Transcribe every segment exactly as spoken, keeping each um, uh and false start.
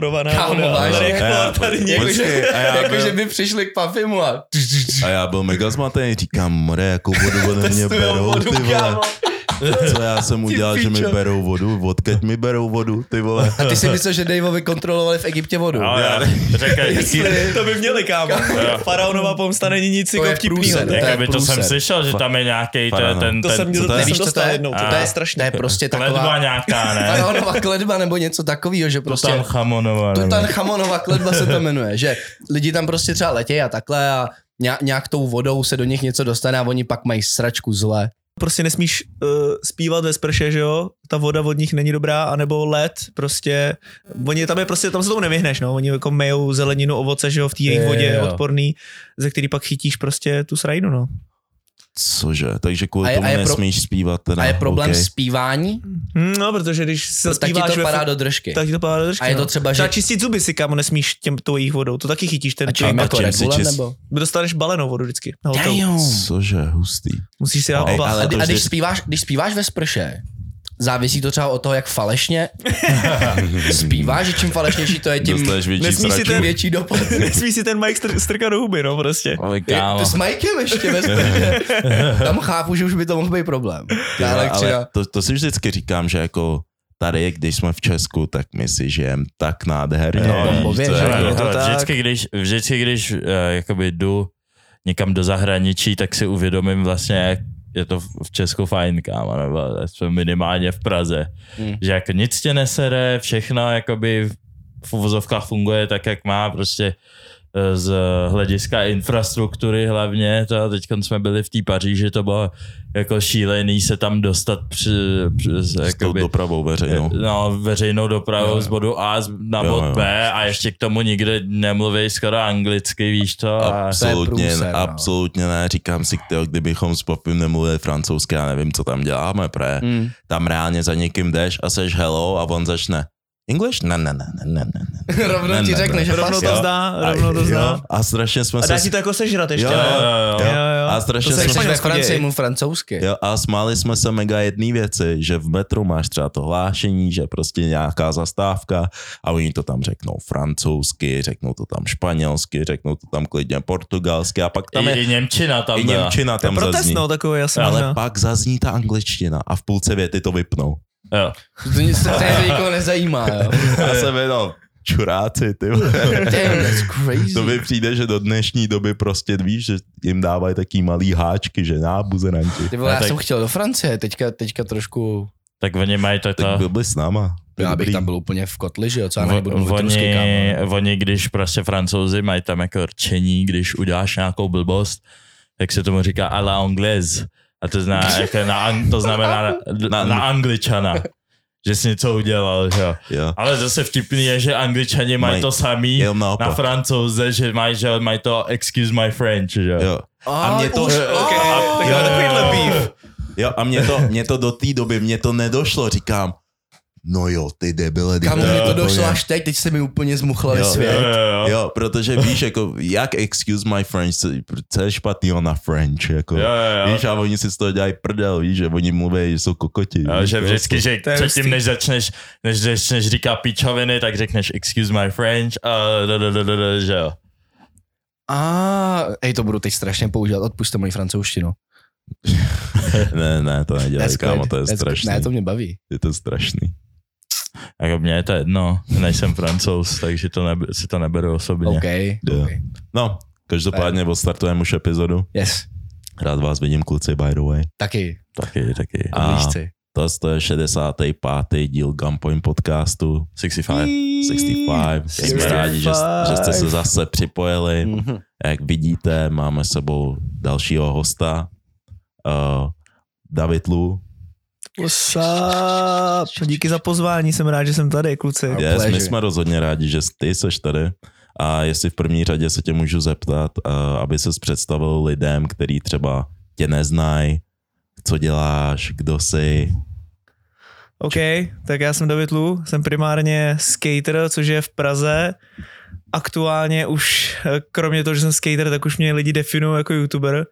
restaurovaná rekla tady někde. Jakože by přišli k Pafimu a... A já byl mega zmatený, říkám, more, jakou vodu ode mě berou, ty vole. Co já jsem udělal, že mi berou vodu? Odkud mi berou vodu, ty vole? A ty si myslel, že Daveovi kontrolovali v Egyptě vodu? No, já, řekaj, to by měli, kámo. Faraonova pomsta není nic jako vtipnýho. To jsem slyšel, že tam je nějaký ten... To jsem dostal jednou, to je strašně. To je prostě taková... Kledba nějaká, ne? Faraonova kledba nebo něco takového, že prostě... Tutanchamonova. Tutanchamonova kledba se to jmenuje, že lidi tam prostě třeba letějí a takhle a nějak tou vodou se do nich něco dostane a oni pak mají sračku zle. Prostě nesmíš uh, zpívat ve sprše, že jo? Ta voda od nich není dobrá, anebo led, prostě, oni tam je prostě, tam se tomu nevyhneš, no, oni jako mejou zeleninu, ovoce, že jo, v té jejich vodě, je, odporný, ze který pak chytíš prostě tu srajdu, no. Cože, takže kvůli a je, tomu a nesmíš pro... zpívat teda. A je problém okay. zpívání? No, protože když se zpíváš... Tak ti to padá ve... do držky. Tak ti to padá do držky, a je to třeba, no. Že... Třeba čistit zuby si, kámo, nesmíš těm tou jejich vodou, to taky chytíš ten... A čím jako Red Bullem, nebo? Dostaneš balenou vodu vždycky. Cože, hustý. Musíš si dát no, a, a, a když, zpíváš, když zpíváš ve sprše, závisí to třeba od toho, jak falešně zpíváš, že čím falešnější to je, tím nesmí si ten větší dopad. Nesmí si ten Mike strkat do huby, no prostě. Je, s Mikem ještě bezpečně. Tam chápu, že už by to mohl být problém. Tyhle, ale to, to si vždycky říkám, že jako tady, když jsme v Česku, tak my si žijeme tak nádherně. No, to je, to, to, to vždycky, když, vždycky, když uh, jakoby jdu někam do zahraničí, tak si uvědomím vlastně, jak je to v Česku fajn, kámo, nebo minimálně v Praze, mm. že jako nic tě nesere, všechno jakoby v uvozovkách funguje tak, jak má, prostě z hlediska infrastruktury hlavně, to teď jsme byli v té Paříži, to bylo jako šílený se tam dostat při, při, s jakoby, tou dopravou veřejnou. No, veřejnou dopravou no, z bodu A na jo, bod jo. B a ještě k tomu nikde nemluví skoro anglicky, víš to? Absolutně, průser, absolutně no. Ne, říkám si, tyjo, kdybychom s Popim nemluvili francouzsky, já nevím, co tam děláme, pre. Hmm. Tam reálně za někým jdeš a seš hello a on začne English? Ne, ne, ne, ne, ne, ne. Rovnou ti řekne, že rovnou to zdá, rovnou to zdá. A strašně jsme se... A dá ti to jako sežrat ještě. Jo, jo, jo. A strašně jsme se... Francii mu francouzsky. Jo, a smáli jsme se mega jedný věci, že v metru máš třeba to hlášení, že prostě nějaká zastávka a oni to tam řeknou francouzsky, řeknou to tam španělsky, řeknou to tam klidně portugalsky a pak tam je... I němčina tam byla. I němčina tam zazní. Ale pak zazní ta angličtina a v půlce věty to vypnou. Jo. To nic se nikoho nezajímá, jo. Já jsem jenom čuráci, ty vole. Damn, that's crazy. To mi přijde, že do dnešní doby prostě víš, že jim dávají taký malý háčky, že nábuzenanti. Ty vole, já tak... jsem chtěl do Francie, teďka, teďka trošku... Tak oni mají to... Tak byl, byl s náma. Já bych tam byl úplně v kotli, že jo, co já nebudu mluvit rusky, kámo. Oni, když prostě Francouzi mají tam jako rčení, když uděláš nějakou blbost, tak se tomu říká à la anglaise. A to, zná, na, to znamená na, na Angličana, že jsi něco udělal, že jo. Ale zase vtipný je, že Angličani mají to samý na Francouze, že mají maj to excuse my French, že jo. A mě to... Už, okay. a, tak jo, jo, jo, a mě to, mě to do té doby, mě to nedošlo, říkám, no jo, ty debile. Kam mi to došlo až teď, teď se mi úplně zmuchlali svět. Jo, jo, jo. jo, protože víš, jako, jak excuse my French, co je špatný ona French, jako, jo, jo, víš, jo. A oni si z toho dělají prdel, víš, že oni mluví, že jsou kokoti. Jo, víš, že vždycky, že předtím, než začneš, než začneš říkat pičoviny, tak řekneš excuse my French a da, da, da, da, da, že jo. A, ej, to budu teď strašně používat, odpusťte moji francouzštinu. ne, ne, to nedělej, kámo, to je strašný. Ne, to mě baví. Je to strašný. Jako mně je to jedno, nejsem Francouz, takže to nebe, si to neberu osobně. Okay, okay. No, každopádně odstartujeme už epizodu. Yes. Rád vás vidím, kluci, by the way. Taky. Taky, taky. A to je šedesátý pátý díl Gunpoint podcastu. šedesát pět. šedesát pět. Jsme rádi, že, že jste se zase připojili. Mm-hmm. Jak vidíte, máme s sebou dalšího hosta. Uh, David Lu. Díky za pozvání, jsem rád, že jsem tady, kluci. Yes, my jsme rozhodně rádi, že ty seš tady a jestli v první řadě se tě můžu zeptat, uh, aby ses představil lidem, který třeba tě neznají, co děláš, kdo jsi. OK, tak já jsem David Lu, jsem primárně skater, což je v Praze. Aktuálně už, kromě toho, že jsem skater, tak už mě lidi definují jako youtuber.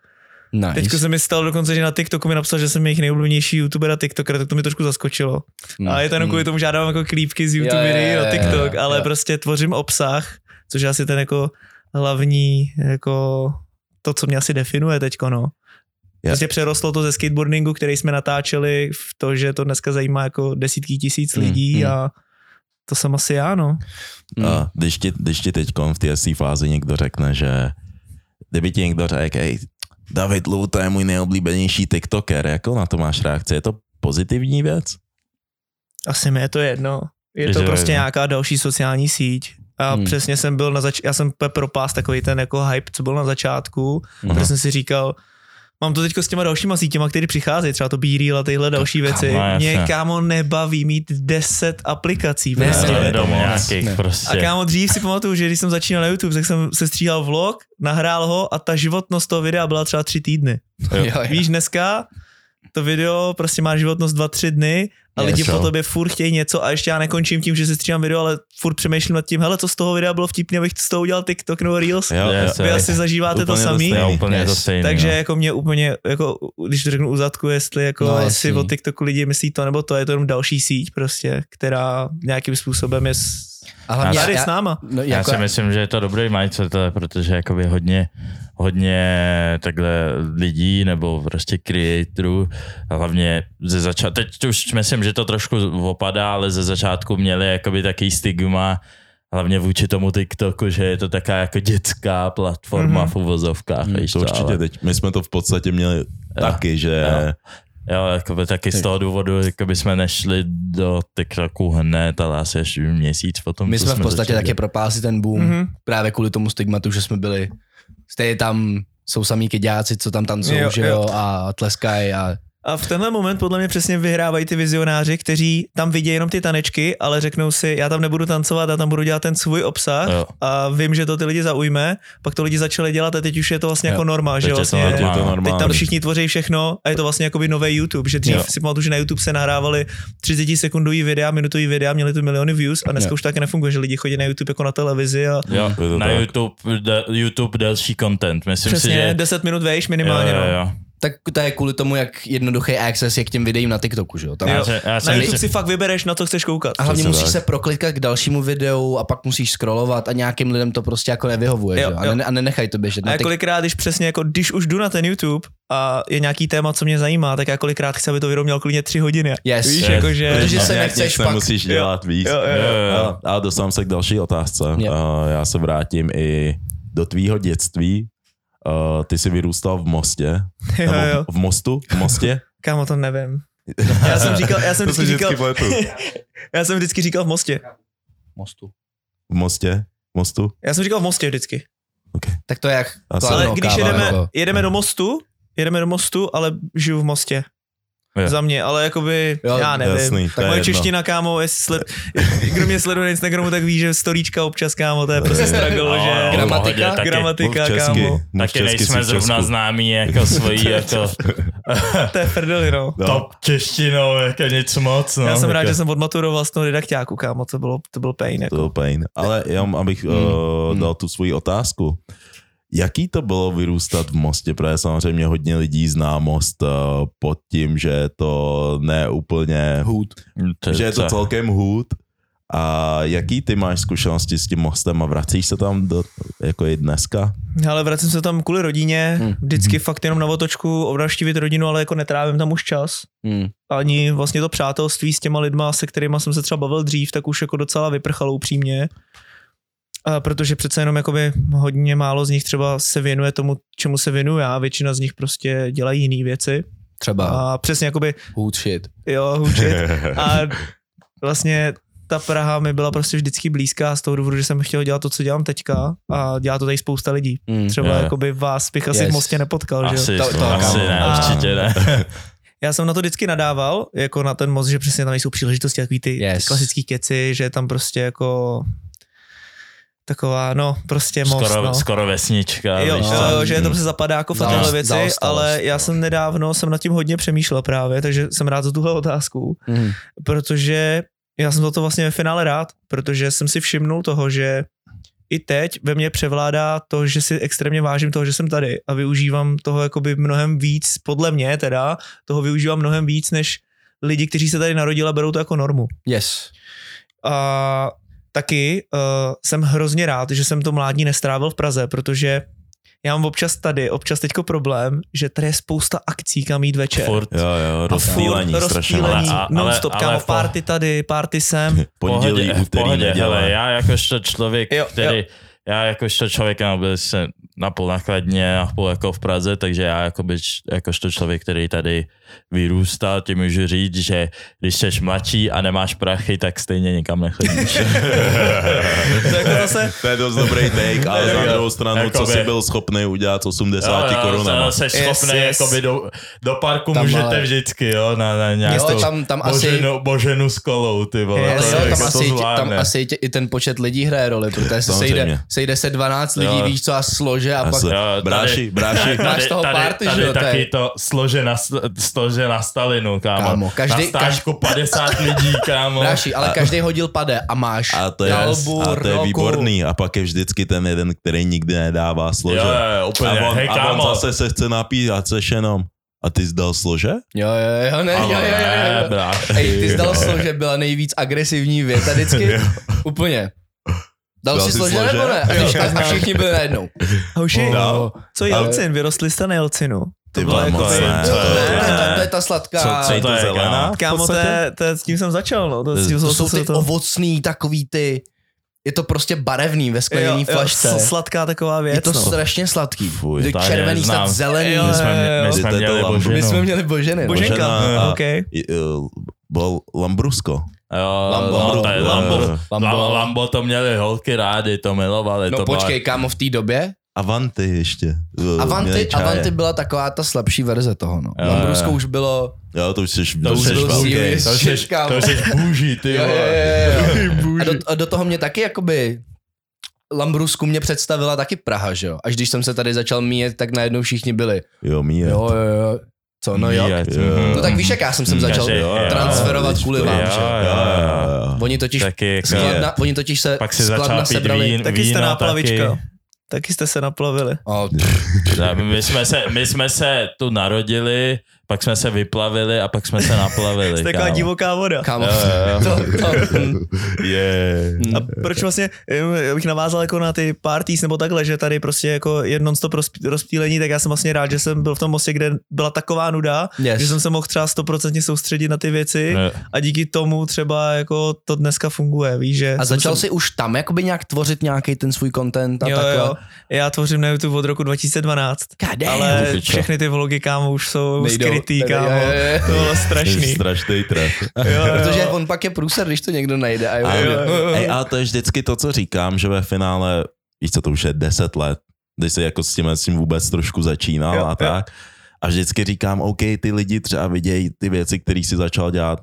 Nice. Teďko se mi stalo dokonce, že na TikToku mi napsal, že jsem jejich nejoblíbenější youtuber a tiktoker, tak to mi trošku zaskočilo. No. A je to jenom kvůli tomu, že já dávám jako klípky z youtubery na TikTok, jo, ale jo. Prostě tvořím obsah, což je asi ten jako hlavní, jako to, co mě asi definuje teďko, no. Prostě přerostlo to ze skateboardingu, který jsme natáčeli v to, že to dneska zajímá jako desítky tisíc lidí mm, a to jsem asi já, no. Mm. A když ti, když ti teďkom v té asi fázi někdo řekne, že kdyby ti někdo řekl, hej, David Lu, to je můj nejoblíbenější tiktoker, jako na to máš reakci? Je to pozitivní věc? Asi mi je to jedno. Je to že prostě je nějaká další sociální síť. A hmm. přesně jsem byl na začátku, já jsem propás takový ten jako hype, co byl na začátku, uh-huh. protože jsem si říkal, mám to teďko s těma dalšíma sítěma, který přicházejí, třeba to BeReal a tyhle další věci. Kámo, mě kámo nebaví mít deset aplikací. Ne, prostě. Ne, nějakých, ne. Prostě. A kámo, dřív si pamatuju, že když jsem začínal na YouTube, tak jsem se stříhal vlog, nahrál ho a ta životnost toho videa byla třeba tři týdny. Jo. Jo, jo. Víš, dneska to video prostě má životnost dva, tři dny a lidi yes, po tobě furt chtějí něco a ještě já nekončím tím, že si stříhám video, ale furt přemýšlím nad tím, hele, co z toho videa bylo vtipný, abych z toho udělal TikTok nebo Reels. Jo, yes, vy yes, asi yes. zažíváte úplně to samý. Yes. Takže no. jako mě úplně, jako, když to řeknu uzadku, jestli jako no, jestli o TikToku lidi myslí to, nebo to je to jenom další síť prostě, která nějakým způsobem je tady s náma. No, já jako, si myslím, že je to dobrý mindset, protože jakoby hodně hodně takhle lidí nebo prostě creatorů, hlavně ze začátku, teď už myslím, že to trošku opadá, ale ze začátku měli jakoby takový stigma, hlavně vůči tomu TikToku, že je to taká jako dětská platforma mm-hmm. v uvozovkách. Mm, to určitě, ale teď my jsme to v podstatě měli jo, taky, že jo. Jo, jakoby taky z toho důvodu, jakoby jsme nešli do TikToku hned, ale asi ještě měsíc potom. My jsme v podstatě taky propásli ten boom, mm-hmm. právě kvůli tomu stigmatu, že jsme byli stejně tam, jsou samí kyďáci, co tam tam jsou, jo, že jo, jo, a tleskají a a v tenhle moment podle mě přesně vyhrávají ty vizionáři, kteří tam vidějí jenom ty tanečky, ale řeknou si, já tam nebudu tancovat, já tam budu dělat ten svůj obsah jo. a vím, že to ty lidi zaujme, pak to lidi začali dělat a teď už je to vlastně jo. jako norma, že vlastně je to normál, teď tam všichni tvoří všechno a je to vlastně jakoby nový YouTube, že dřív jo. si pamatuju, že na YouTube se nahrávali třicetisekundový videa, minutový videa, měli tu miliony views a dneska jo. už tak nefunguje, že lidi chodí na YouTube jako na televizi a jo, na tak. YouTube, de, YouTube delší content, myslím přesně, si, že deset minut vejš minimálně, jo, jo, jo. No. Tak to je kvůli tomu, jak jednoduchý access je k těm videím na TikToku, že jo? Tam já, já na YouTube si fakt vybereš, na co chceš koukat. A hlavně musíš tak. se proklikat k dalšímu videu a pak musíš scrollovat a nějakým lidem to prostě jako nevyhovuje, jo, že jo? A, ne, a nenechaj to běžet. A já kolikrát, když přesně jako, když už jdu na ten YouTube a je nějaký téma, co mě zajímá, tak já kolikrát chci, aby to video mělo klidně tři hodiny. Yes. Víš, yes. Jako, že protože no, se nechceš pak musíš dělat víc. A dostávám se k další otázce. Já se vrátím i do tvýho dětství. Uh, ty jsi vyrůstal v Mostě, jo, nebo jo. v Mostu, v Mostě? Kámo, to nevím. Já jsem říkal, já jsem vždycky říkal, já jsem vždycky říkal v Mostě. Mostu. V Mostě? Mostu? Já jsem říkal v Mostě vždycky. Okay. Tak to je jak to ale když káva, jedeme, jako. jedeme do Mostu, jedeme do Mostu, ale žiju v Mostě. Yeah. Za mě, ale jakoby, jo, já nevím. Jasný, tak moje čeština, kámo, jestli sled, kdo mě sleduje na Instagramu, tak ví, že storíčka občas, kámo, to je prostě struggle, že gramatika, taky, gramatika kámo. Taky nejsme zrovna známí jako svojí, jako to je prdeli, no. Top češtinou, jako nic moc, no. Já jsem rád, že jsem odmaturoval z toho redakťáku, kámo, to bylo, to byl pain, jako. To byl pain, ale já abych mm. uh, dal tu svoji otázku. Jaký to bylo vyrůstat v Mostě? Protože samozřejmě hodně lidí zná Most pod tím, že je to ne úplně hůd, že je to celkem hůd. A jaký ty máš zkušenosti s tím Mostem a vracíš se tam do, jako i dneska? Ale vracím se tam kvůli rodině, hmm. vždycky hmm. fakt jenom na otočku obnavštívit rodinu, ale jako netrávím tam už čas. Hmm. Ani vlastně to přátelství s těma lidma, se kterýma jsem se třeba bavil dřív, tak už jako docela vyprchalo upřímně. A protože přece jenom jakoby hodně málo z nich třeba se věnuje tomu, čemu se věnuju já, většina z nich prostě dělají jiné věci. Třeba. A přesně jakoby hood shit. Jo, hood shit. A vlastně ta Praha mi byla prostě vždycky blízká z toho důvodu, že jsem chtěl dělat to, co dělám teďka a dělá to tady spousta lidí. Mm, třeba yeah. jakoby vás bych asi yes. v Mostě nepotkal, asi, že jo? To, to, asi ne, a určitě ne. Já jsem na to vždycky nadával, jako na ten Most, že přesně tam nejsou příležitosti, takový ty, yes. ty klasický keci, že tam prostě jako taková, no, prostě Most, skoro, no. skoro vesnička. Jo, víš, jo, že to se zapadá jako fatálové věci, zaostalost, ale já jsem nedávno, jsem nad tím hodně přemýšlel právě, takže jsem rád za tuhle otázku, mm. protože já jsem za to vlastně ve finále rád, protože jsem si všimnul toho, že i teď ve mně převládá to, že si extrémně vážím toho, že jsem tady a využívám toho jakoby mnohem víc, podle mě teda, toho využívám mnohem víc, než lidi, kteří se tady narodili a berou to jako normu. Yes. A taky uh, jsem hrozně rád, že jsem to mládí nestrávil v Praze, protože já mám občas tady, občas teďko problém, že tady je spousta akcí, kam jít večer. Furt, jo, jo, rozpílení, rozpílení, non-stop, kámo, party tady, party sem. Pondělí, úterý, neděle. Já jakožto člověk, jo, který, jo. já jakožto člověk, byl jsem napůl na Kladně a půl jako v Praze, takže já jakoby, jakožto člověk, který tady vyrůstal, ti můžu říct, že když jsi mladší a nemáš prachy, tak stejně nikam nechodíš. to, jako zase... to je dost dobrý take, ale na druhou stranu, jakoby... co jsi byl schopný udělat osmdesát korunama. Jsi schopný yes, yes. do, do parku tam můžete ale... vždycky, jo, na, na nějakou jo, tam, tam boženu, asi... boženu s kolou, ty vole. Yes, to, jo, tam, asi tě, tam asi tě, i ten počet lidí hraje roli, protože se sejde, sejde se dvanáct lidí, jo. víš co, a slože a pak... Jo, tady, bráši, bráši. Máš toho party, že jo? Tady taky to slože na... Stože na Stalinu, kámo. kámo každý, na stážku každý... padesát lidí, kámo. Bráši, ale každý hodil pade a máš a to je, kalbu, a to je výborný. A pak je vždycky ten jeden, který nikdy nedává slože. Jo, jo, úplně. A on, hey, a on zase se chce napít a chceš jenom. A ty jsi dal slože? Jo, jo, jo, ne, jo, jo, jo, jo. Ej, ty jsi dal slože, byla nejvíc agresivní věta vždycky. Úplně. Dal si slože nebo ne? A všichni byli najednou. Hoši, co Jelcin? Vyrostli jste na Jelcinu? Ty vole, moc ne. To je ta sladká. Co je to zelená? Kámo, s tím jsem začal. To jsou ty ovocný takový ty... Je to prostě barevný ve skleněný flašce. Sladká taková věc. Je to strašně sladký. Červený, snad zelený. My jsme měli boženy. Boženka, okej. Byl Lambrusco. Jo, Lambo, Lambo, tady, Lambo, Lambo, Lambo. Lambo to měli holky rády, to milovali. No to počkej, byla... kámo, v té době? Avanti ještě. Avanti, Avanti byla taková ta slabší verze toho, no. Jo, Lambrusco jo. už bylo... Jo, to už jsi to už byl serious shit, kámo. To jsi bůží, ty jo. A do, a do toho mě taky jakoby... Lambrusku mě představila taky Praha, že jo. Až když jsem se tady začal míjet, tak najednou všichni byli. Jo, míjet. Jo, jo, jo. Co, no jo. Jat, no tak víš, jak já jsem sem začal jo, transferovat jo, kvůli vám, jo, jo, jo. Oni totiž taky, skladna, oni totiž se pak skladna sebrali. Vín, taky jste náplavička. Taky. taky jste se naplavili. Oh, my, jsme se, my jsme se tu narodili, pak jsme se vyplavili a pak jsme se naplavili. Jste taková divoká voda. Kámo. To, to. Yeah. A proč vlastně, já bych navázal jako na ty parties nebo takhle, že tady prostě jako je non-stop rozptýlení, tak já jsem vlastně rád, že jsem byl v tom Mostě, kde byla taková nuda, yes. že jsem se mohl třeba sto procent soustředit na ty věci no. a díky tomu třeba jako to dneska funguje, víš, že... A začal jsem... si už tam jakoby nějak tvořit nějaký ten svůj content a jo, takhle? Jo. Já tvořím na YouTube od roku dva tisíce dvanáct, God, ale všechny ty vlogy, kámo, už jsou Nejdou. Ty, kámo, to bylo strašný. Strašný traf. Protože on pak je průser, když to někdo najde. A, jo, jo, jo. Ej, a to je vždycky to, co říkám, že ve finále, víš co, to už je deset let, když se jako s tím, s tím vůbec trošku začínal jo, a tak. Jo. A vždycky říkám, OK, ty lidi třeba vidějí ty věci, které si začal dělat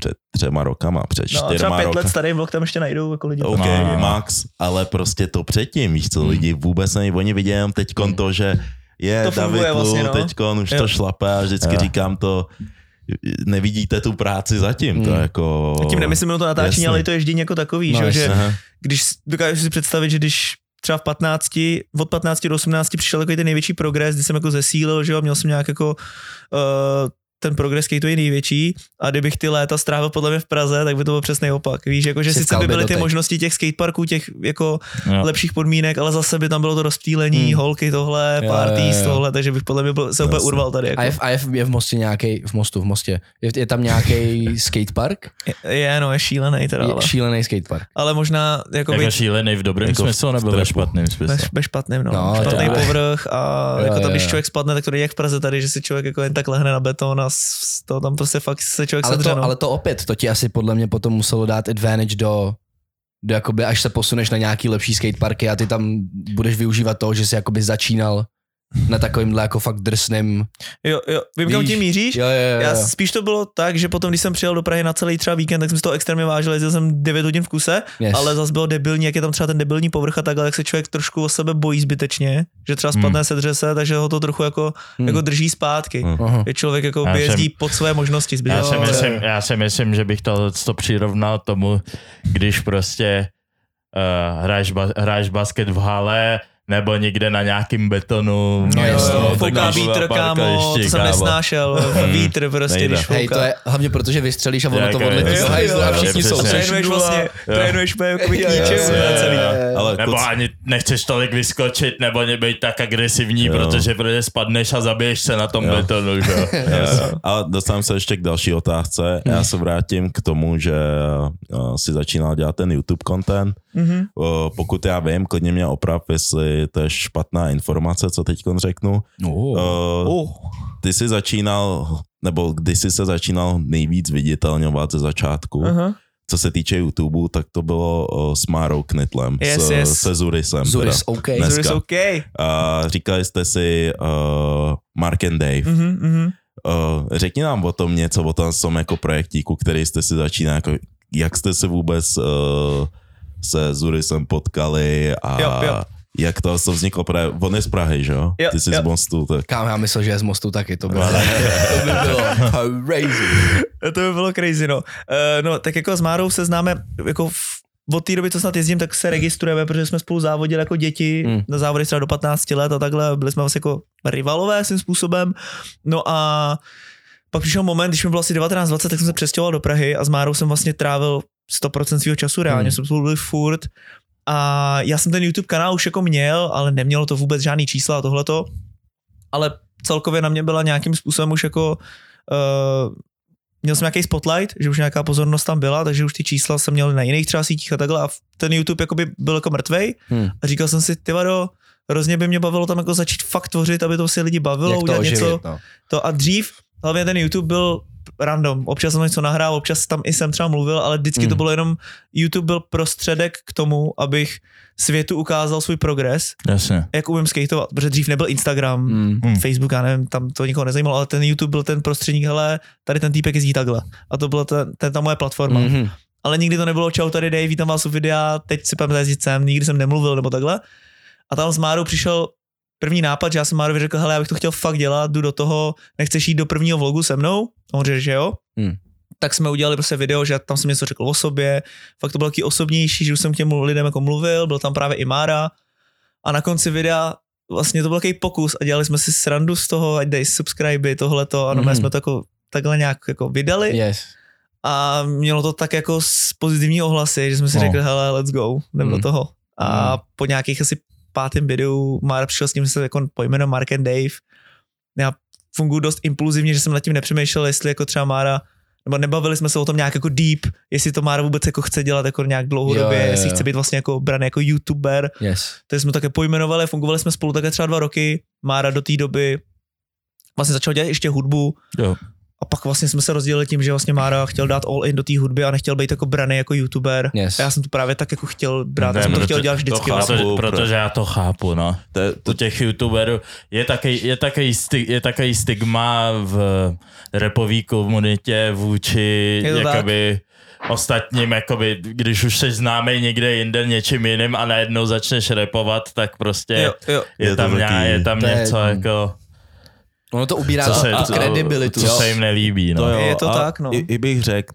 před třema rokama, před no, čtyřma třeba pět roka. Let starý vlog tam ještě najdou jako lidi. OK, no. Max, ale prostě to předtím, víš co, lidi vůbec nejde. Oni vidějí jenom teďkon to, že je, to David Lu, vlastně, no. teďko on už jo. to šlape a vždycky jo. říkám to, nevidíte tu práci zatím, hmm. to jako... A tím nemyslím na to natáčení, jasný. Ale je to ježdění jako takový, no, že, že když dokážu si představit, že když třeba v patnácti, od patnácti do osmnácti přišel takový ten největší progres, kdy jsem jako zesílil, že jo, měl jsem nějak jako... Uh, ten progres, který to je největší a kdybych ty léta strávil podle mě v Praze, tak by to byl přesný opak. Víš, jako, že sice by byly ty možnosti těch skateparků, těch jako jo. lepších podmínek, ale zase by tam bylo to rozptýlení, hmm. holky tohle, parties tohle, takže bych podle mě byl, se úplně urval tady. Jako. A, je v, a je, v, je v Mostě nějaký, v Mostu, v Mostě, je, je tam nějaký skatepark? Je, je, no, je šílený teda. Ale. Je šílený skatepark. Ale možná, jako by... Jako šílený v dobrém jako smyslu nebo ve špatném smyslu? Ve, ve špatném, no. no špatný já. povrch a jo, jako tam, když člověk spadne, tak to je jak v Praze tady, že si člověk jako jen tak lehne na beton a to tam prostě fakt se člověk ale to, ale to opět, to ti asi podle mě potom muselo dát advantage do, do jakoby, až se posuneš na nějaký lepší skateparky a ty tam budeš využívat toho, že jsi jakoby začínal na takovýmhle jako fakt drsným. Jo, jo, vím, kam tím míříš? Jo, jo, jo. Já spíš to bylo tak, že potom, když jsem přijel do Prahy na celý třeba víkend, tak jsem z toho extrémně vážil, jezdil jsem devět hodin v kuse, yes. ale zase bylo debilní, jak je tam třeba ten debilní povrch a takhle, tak se člověk trošku o sebe bojí zbytečně, že třeba spadne hmm. se dřese, takže ho to trochu jako, hmm. jako drží zpátky. Hmm. Je člověk jako jezdí pod své možnosti. Já si, myslím, já si myslím, že bych to, to přirovnal tomu, když prostě uh, hráš, ba- hráš basket v hale, nebo někde na nějakým betonu. No jasno, fouká vítr, kámo, to jsem nesnášel. Vítr prostě, nejde. Když fouká. Hej, to je hlavně proto, že vystřelíš a ono to odletí. A všichni jsou. Trénuješ vlastně, trénuješ pojďový kníček. Nebo ani nechceš tolik vyskočit, nebo nebejt tak agresivní, jo. protože protože spadneš a zabiješ se na tom jo. betonu. Ale dostávám se ještě k další otázce. Já se vrátím k tomu, že si začínal dělat ten YouTube content. Pokud já vím, klidně mě oprav, jestli to je špatná informace, co teďkon řeknu. Oh. Ty jsi začínal, nebo když jsi se začínal nejvíc viditelňovat ze začátku, uh-huh. co se týče YouTube, tak to bylo s Márou Knitlem, yes, s, yes. se Zurisem. Zuris, OK. Zuris, OK. A říkali jste si uh, Mark and Dave. Uh-huh, uh-huh. Uh, řekni nám o tom něco, o tom jako projektíku, který jste si začínal, jako, jak jste se vůbec uh, se Zurisem potkali a yep, yep. Jak to vzniklo? Právě, on je z Prahy, že jo? Ty jsi jo. z Mostu. Tak... Kámo, já myslel, že je z Mostu taky, to bylo. To by bylo crazy. To by bylo crazy, no. Uh, no, tak jako s Márou se známe, jako v, od té doby, co snad jezdím, tak se registrujeme, protože jsme spolu závodili jako děti, mm. na závody třeba do patnácti let a takhle, byli jsme vlastně jako rivalové svým způsobem. No a pak přišel moment, když mi bylo asi devatenáct dvacet, tak jsem se přestěhoval do Prahy a s Márou jsem vlastně trávil sto procent svého času reálně, mm. jsme spolu byli furt. A já jsem ten YouTube kanál už jako měl, ale nemělo to vůbec žádný čísla a tohleto. Ale celkově na mě byla nějakým způsobem už jako... Uh, měl jsem nějaký spotlight, že už nějaká pozornost tam byla, takže už ty čísla jsem měl na jiných třeba sítích a takhle. A ten YouTube jakoby byl jako mrtvej. Hmm. A říkal jsem si, ty vado, hrozně by mě bavilo tam jako začít fakt tvořit, aby to si lidi bavilo. Jak to oživit, něco. No. To a dřív hlavně ten YouTube byl... random. Občas jsem něco nahrál, občas tam i jsem třeba mluvil, ale vždycky mm. to bylo jenom YouTube byl prostředek k tomu, abych světu ukázal svůj progres. Jasně. Jak umím skateovat, protože dřív nebyl Instagram, mm. Facebook, já nevím, tam to nikoho nezajímalo, ale ten YouTube byl ten prostředník, hele, tady ten týpek jezdí takhle. A to byla ta, ta, ta moje platforma. Mm-hmm. Ale nikdy to nebylo, čau, tady Dave, vítám vás u videa, teď si půjdeme jezdit sem, nikdy jsem nemluvil nebo takhle. A tam s Márou přišel první nápad, že já jsem Márovi řekl, hele, já bych to chtěl fakt dělat, jdu do toho, nechceš jít do prvního vlogu se mnou? On řekl, že jo. Hmm. Tak jsme udělali prostě video, že tam jsem něco řekl o sobě, fakt to bylo taky osobnější, že už jsem k těm lidem jako mluvil, byl tam právě i Mára a na konci videa vlastně to byl takový pokus a dělali jsme si srandu z toho, ať dej subscribe, tohleto a no, hmm. jsme to jako takhle nějak jako vydali. Yes. A mělo to tak jako z pozitivní ohlasy, že jsme si no. řekli, hele, let's go, jdem hmm. do toho. A hmm. po nějakých asi pátém videu Mára přišel s tím, že se jako pojmenu Mark and Dave. Já funguji dost impulzivně, že jsem nad tím nepřemýšlel, jestli jako třeba Mára, nebo nebavili jsme se o tom nějak jako deep, jestli to Mára vůbec jako chce dělat jako nějak dlouhodobě, jo, jo, jestli jo. chce být vlastně jako braný jako YouTuber. Yes. Takže jsme také pojmenovali, fungovali jsme spolu také třeba dva roky. Mára do té doby vlastně začal dělat ještě hudbu. Jo. A pak vlastně jsme se rozdělili tím, že vlastně Mára chtěl dát all in do té hudby a nechtěl být jako braný jako YouTuber. Yes. A já jsem to právě tak jako chtěl brát, ne, jsem to chtěl dělat vždycky. Chápu, protože, protože já to chápu, no. U těch YouTuberů je takový je takový je takový stigma v rapové komunitě vůči jakoby ostatním, jakoby, když už jsi známý někde jinde něčím jiným a najednou začneš rapovat, tak prostě jo, jo. Je, je tam, nějak, je tam něco je, jako... Ono to ubírá co se, tu kredibilitu. Co jo. se jim nelíbí. No. To jo, je to tak, no. I, i bych řekl,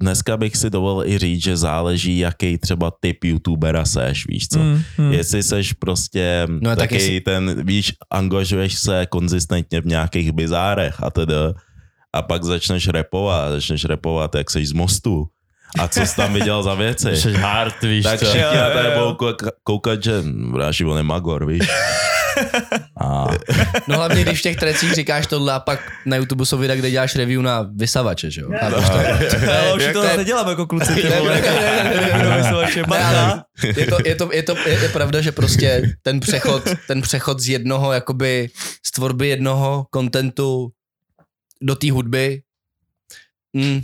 dneska bych si dovolil i říct, že záleží, jaký třeba typ YouTubera seš, víš co. Mm, mm. Jestli seš prostě no, taky jsi... ten, víš, angažuješ se konzistentně v nějakých bizárech a teda a pak začneš repovat, začneš repovat, jak seš z Mostu. A co jsi tam viděl za věci? Hard, víš tak co. Tak všichni na tady budou koukat, že vráží, on je magor, víš. A. No hlavně, když v těch trecích říkáš tohle a pak na YouTube jsou videa, kde děláš review na vysavače, že jo? No, no, ale už to zase dělám jako kluci, ty vole. Je pravda, že prostě ten přechod, ten přechod z jednoho, jakoby z tvorby jednoho kontentu do té hudby, mm,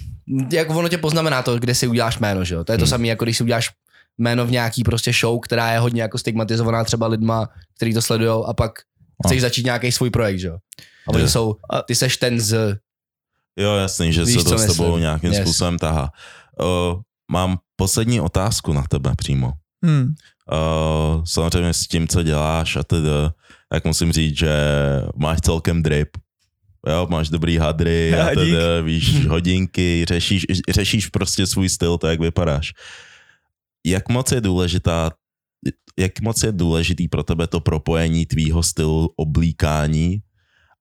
jak ono tě poznamená to, kde si uděláš jméno, že jo? To je to hmm. samé, jako když si uděláš jméno v nějaký prostě show, která je hodně jako stigmatizovaná třeba lidma, kteří to sledujou a pak chceš začít nějaký svůj projekt, že jo? A oni jsou, ty seš ten z... Jo, jasný, že víš, se to s tebou nějakým yes. způsobem tahá. Uh, mám poslední otázku na tebe přímo. Hmm. Uh, samozřejmě s tím, co děláš a tedy, tak musím říct, že máš celkem drip. Jo, máš dobrý hadry a tedy, víš, hodinky, řešíš, řešíš prostě svůj styl, to jak vypadáš. jak moc je důležitá, jak moc je důležitý pro tebe to propojení tvýho stylu oblíkání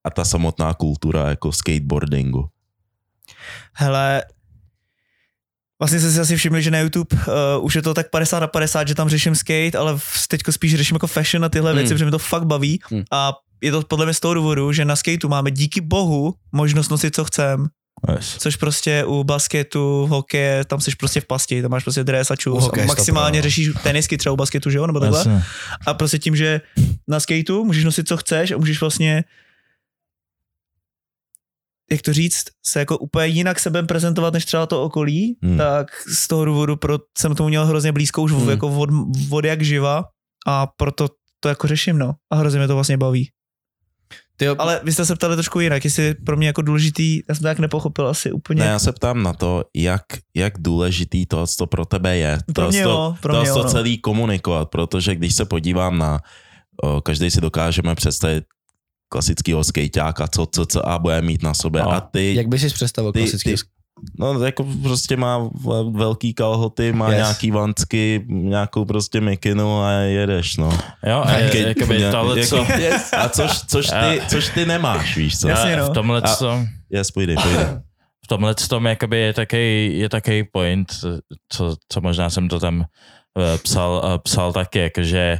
a ta samotná kultura jako skateboardingu? Hele, vlastně jste si asi všimli, že na YouTube uh, už je to tak padesát na padesát, že tam řeším skate, ale teďko spíš řeším jako fashion a tyhle mm. věci, protože mi to fakt baví mm. a je to podle mě z toho důvodu, že na skateu máme díky bohu možnost nosit, co chcem. Yes. Což prostě u basketu, hokeje, tam jsi prostě v pasti, tam máš prostě dres a čus. Maximálně řešíš tenisky třeba u basketu, že jo, nebo takhle. Yes. A prostě tím, že na skateu můžeš nosit, co chceš a můžeš vlastně, jak to říct, se jako úplně jinak sebe prezentovat, než třeba to okolí, hmm. tak z toho důvodu pro, jsem tomu měl hrozně blízko už hmm. jako od, od jak živa a proto to jako řeším, no. A hrozně mě to vlastně baví. Tyjo. Ale vy jste se ptali trošku jinak, jestli pro mě jako důležitý, já jsem to tak nepochopil asi úplně. Ne, já se ptám na to, jak, jak důležitý to, co pro tebe je. Pro mě to, jo, pro to, mě to, jo, no. celý komunikovat, protože když se podívám na, o, každý si dokážeme představit klasického skejťáka, co, co, co a bude mít na sobě. No. A ty, jak bys si představil klasický? No jako prostě má velký kalhoty, má yes. nějaký vansky, nějakou prostě mikinu a jedeš, no. Jo, a je, jakoby tohle, co... Yes. A což, což, ty, a... což ty nemáš, víš co? Jasně, no. V tomhle, co... A... Yes, půjde, půjde. V tomhle, tom, jakoby je takový je taký point, co, co možná jsem to tam psal, psal taky, jakože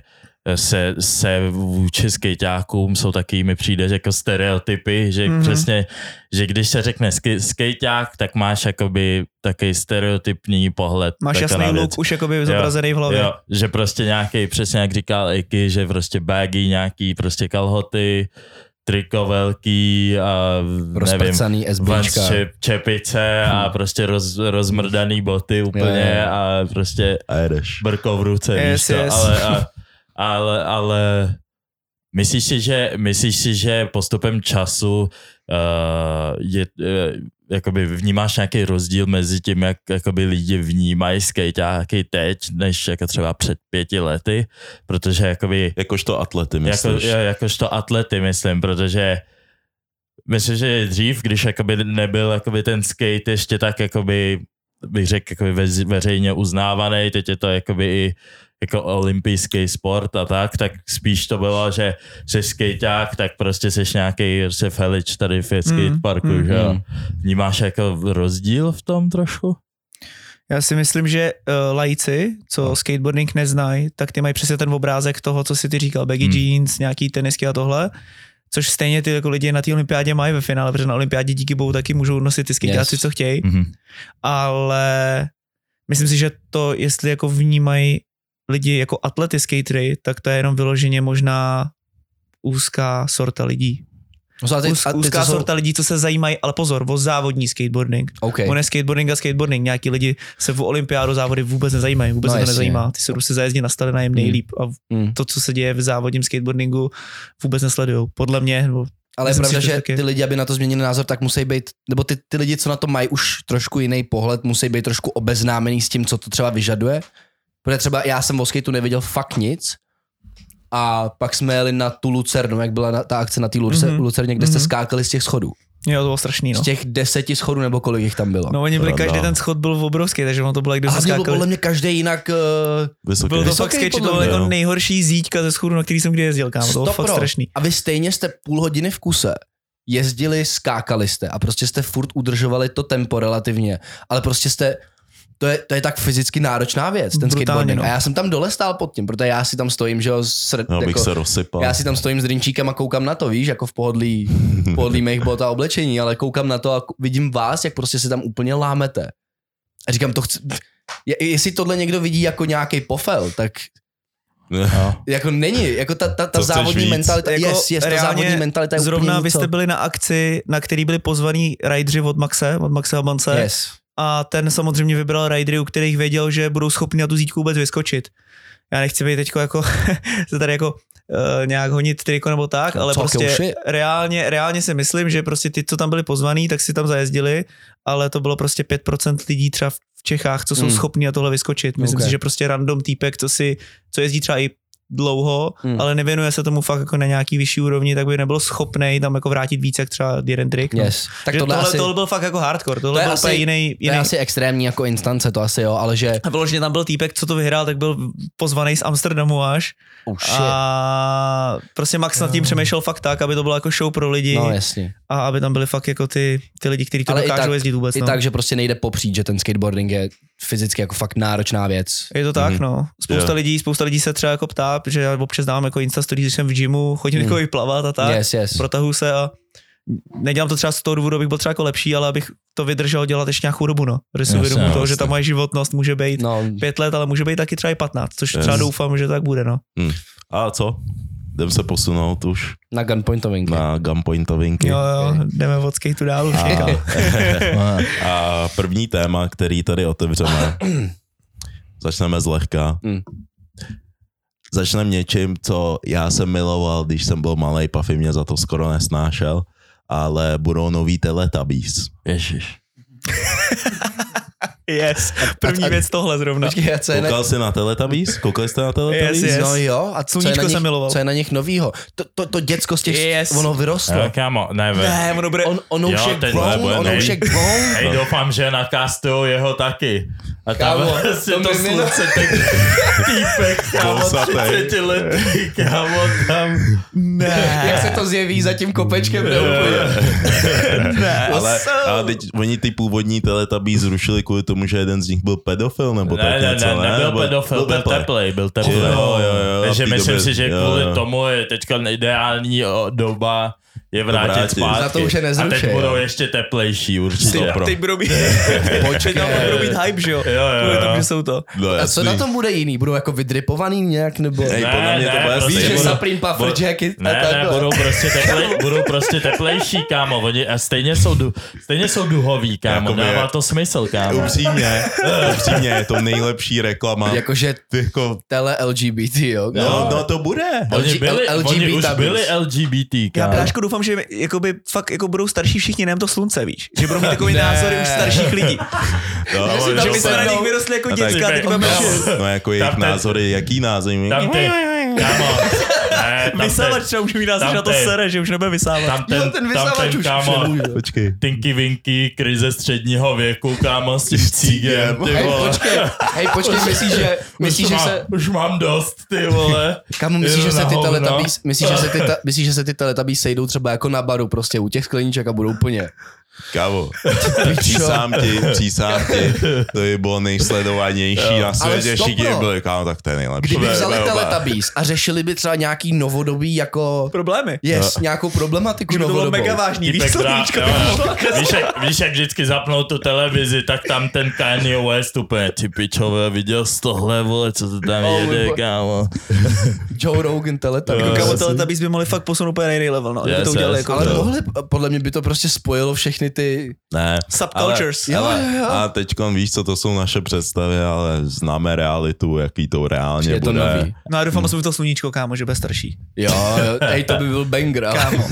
se, se vůči skejťákům jsou taky, mi přijde jako stereotypy, že mm-hmm. přesně, že když se řekne sk- skejťák, tak máš jakoby takový stereotypní pohled. Máš jasný look už jakoby zobrazený v hlavě. Jo, že prostě nějaký, přesně jak říkal Iky, že prostě baggy, nějaký prostě kalhoty, triko velký a rozprcaný SBčka, čep, čepice a prostě roz, rozmrdaný boty úplně je. A prostě a brko v ruce. Yes, víš, yes. Ale a, Ale, ale myslíš si, že, myslíš si, že postupem času uh, je, uh, jakoby vnímáš nějaký rozdíl mezi tím, jak jakoby lidi vnímají skejťáky teď, než jako třeba před pěti lety, protože jakoby... Jakožto atlety, myslíš? Jako, jakožto atlety, myslím, protože myslím, že dřív, když jakoby nebyl jakoby ten skate ještě tak jakoby, bych řekl, jakoby ve, veřejně uznávaný, teď je to jakoby i jako olympijský sport a tak, tak spíš to bylo, že jsi skejťák, tak prostě jsi nějaký se felič tady v skateparku, mm, mm, že jo. Vnímáš jako rozdíl v tom trošku? Já si myslím, že uh, laici, co skateboarding neznají, tak ty mají přesně ten obrázek toho, co si ty říkal, baggy mm. jeans, nějaký tenisky a tohle, což stejně ty jako lidi na té olympiádě mají ve finále, protože na olympiádě díky bohu taky můžou nosit ty skejťáci, yes. co chtějí, mm-hmm. ale myslím si, že to, jestli jako vnímají lidi jako atlety skatery, tak to je jenom vyloženě možná úzká sorta lidí. Úz, úzká sorta lidí, co se zajímají, ale pozor, o závodní skateboarding. Okay. On je skateboarding a skateboarding. Nějaký lidi se v olympiádu závody vůbec nezajímají, vůbec no, to nezajímá. Ty se prostě zajezdí na stadion jim nejlíp a to, co se děje v závodním skateboardingu, vůbec nesledujou. Podle mě... Ale je pravda, že ty lidi, aby na to změnili názor, tak musí být, nebo ty, ty lidi, co na to mají už trošku jiný pohled, musí být trošku obeznámený s tím, co to třeba vyžaduje. Protože třeba já jsem o skateu neviděl fakt nic a pak jsme jeli na tu Lucernu, jak byla na, ta akce na té mm-hmm. Lucerně, kde jste mm-hmm. skákali z těch schodů. Jo, to bylo strašný, no. Z těch deseti schodů nebo kolik jich tam bylo. No oni byli, každý ten schod byl obrovský, takže ono to bylo, jak kdyby skákali. A podle mě každý jinak uh, vysoký. Byl to fakt sketch, to byl jako nejhorší zíťka ze schodu, na který jsem kdy jezdil, kámo, to bylo fakt strašný. A vy stejně jste půl hodiny v kuse jezdili, skákali jste a prostě jste furt udržovali to tempo relativně, ale prostě jste... To je, to je tak fyzicky náročná věc, ten skateboarding. No. A já jsem tam dole stál pod tím, protože já si tam stojím, že jo, srd, já, jako, se rozsypal. Já si tam stojím s drinčíkem a koukám na to, víš, jako v pohodlí, v pohodlí mých bot a oblečení, ale koukám na to a vidím vás, jak prostě se tam úplně lámete. A říkám, to chci, jestli tohle někdo vidí jako nějaký pofel, tak... No. Jako není, jako ta, ta, ta závodní mentalita, jako yes, yes, ta závodní mentalita je zrovna vy jste byli na akci, na který byli pozvaní rideři od Maxe, od Maxe a Bance. Yes. A ten samozřejmě vybral ridery, u kterých věděl, že budou schopni na tu zítku vůbec vyskočit. Já nechci být teďko jako, se tady jako uh, nějak honit triko nebo tak, ale co, prostě reálně, reálně si myslím, že prostě ty, co tam byli pozvaný, tak si tam zajezdili, ale to bylo prostě pět procent lidí třeba v Čechách, co jsou mm. schopni na tohle vyskočit. Myslím okay. si, že prostě random týpek, co, si, co jezdí třeba i dlouho, hmm. ale nevěnuje se tomu fakt jako na nějaký vyšší úrovni, tak by nebyl schopnej tam jako vrátit víc jak třeba jeden trik. Yes. No. Tak tohle, tohle, asi, tohle byl fakt jako hardcore, tohle to byl asi, úplně jiný, jiný. To je asi extrémní jako instance, to asi jo, ale že... A vyloženě tam byl týpek, co to vyhrál, tak byl pozvaný z Amsterdamu až. Oh, shit. A prostě Max nad tím přemýšlel fakt tak, aby to bylo jako show pro lidi. No, jasně. A aby tam byly fakt jako ty, ty lidi, kteří to ale dokážou tak, jezdit vůbec. Ale i no. tak, že prostě nejde popřít, že ten skateboarding je fyzicky jako fakt náročná věc. Je to tak, mm-hmm. no. Spousta yeah. lidí, spousta lidí se třeba jako ptá, že já občas dám jako Insta stories, když jsem v gymu, chodím mm. jako i plavat a tak, yes, yes. protahuji se a nedělám to třeba z toho důvodu, abych byl třeba jako lepší, ale abych to vydržel dělat ještě nějakou dobu, no. Protože si uvědomuji to, že ta moje životnost může být no. pět let, ale může být taky třeba i patnáct, což yes. třeba doufám, že tak bude, no. Mm. A co? Jdeme se posunout už. Na gunpointovinky. Na gunpointovinky. Jo, jo, jdeme od skateu dál už. A, a první téma, který tady otevřeme, začneme zlehka. Mm. Začneme něčím, co já jsem miloval, když jsem byl malej, Puffy mě za to skoro nesnášel, ale budou nový Teletubbies. Ježiš. Yes, první a, věc tohle zrovna. Počkej, koukal na... jsi na Teletubbies? Koukali jste na Teletubbies? Yes, yes. No jo, a co, co, je na nich, co je na nich novýho? To, to, to děcko z těch, yes. ono vyrostlo. Jo, kámo, never. Ne, ono bude... On, onoušek brown, onoušek brown. Hej, doufám, že nakastuju jeho taky. A tam vlastně to slunce, tak týpek, kámo, třicetiletý, kámo, tam... Ne. Jak se to zjeví za tím kopečkem, neúplně. Ne, ale teď oni ty původní Teletubbies zrušili kvůli tomu, že jeden z nich byl pedofil, nebo ne, tak ne, něco, ne? Ne, nebyl pedofil, byl teplej, byl teplej. Teplej. Jo, jo, jo, takže myslím dobře, si, že kvůli jo, jo. tomu je teďka ideální doba je vrátit, vrátit. zpátky. To už je nezrušej, a teď jo. budou ještě teplejší určitě. Ty, ty budou být, být hype, že jo? Jo, jo, jo. Tomu, že jsou to. No, a co na tom bude jiný? Budou jako vydripovaný nějak? Nebo... Ej, podle mě ne, to bude prostě víš, že zaprým puffer jacket. Ne, ne, budou prostě, teplej, budou prostě teplejší, kámo. Oni a stejně jsou, du, stejně jsou duhoví, kámo. Jakoby dává to smysl, kámo. Upřímně, upřímně je to nejlepší reklama. Jakože tele L G B T, jo? No, no to bude. Oni už byli L G B T, kámo. Já že jakoby, fakt jako budou starší všichni, nevím to slunce, víš. Že budou mít takový názory už starších lidí. No, že no, by se na nich vyrostli jako děcka. Tak, no, no jako jejich názory, jaký názory? Tam ty, kámo. Vysávač třeba už mít názory na to sere, že už nebude vysávač. Tam ten, jo, ten vysávač už přemůže. Počkej. Tinky Winky, krize středního věku, kámo, s tím cígem, ty vole. Hej, počkej, myslíš, že se... Už mám dost, ty vole. Kámo, myslíš, že se ty Teletubbies sejdou třeba jako na baru prostě u těch skleníček a budou plně. Kámo, přísám ti, přísám ti, to by bylo nejsledovanější na světě, všichni byli, kámo, tak to je nejlepší. Kdyby vzali Teletubbies a řešili by třeba nějaký novodobý jako... Problémy. Yes, no. Nějakou problematiku novodobou. To bylo mega vážný, víš co, Víčko? Víš, jak vždycky zapnou tu televizi, tak tam ten Kanye West úplně, ty pičové, viděl z tohle, vole, co to tam oh, jede, bo... kámo. Joe Rogan Teletubbies. Jako, kámo, Teletubbies by mohli fakt posunout úplně nejnej level, no. Yes, to udělali, yes, jako, ale mohli, podle mě by to prostě spojilo všechny ty ne, subcultures. Ale, ale, jo, jo, jo. A teďkon víš, co to jsou naše představy, ale známe realitu, jaký to reálně je bude. To nový. No a doufám, že hmm. to sluníčko, kámo, že bude starší. Jo, hej, to by byl banger, kámo.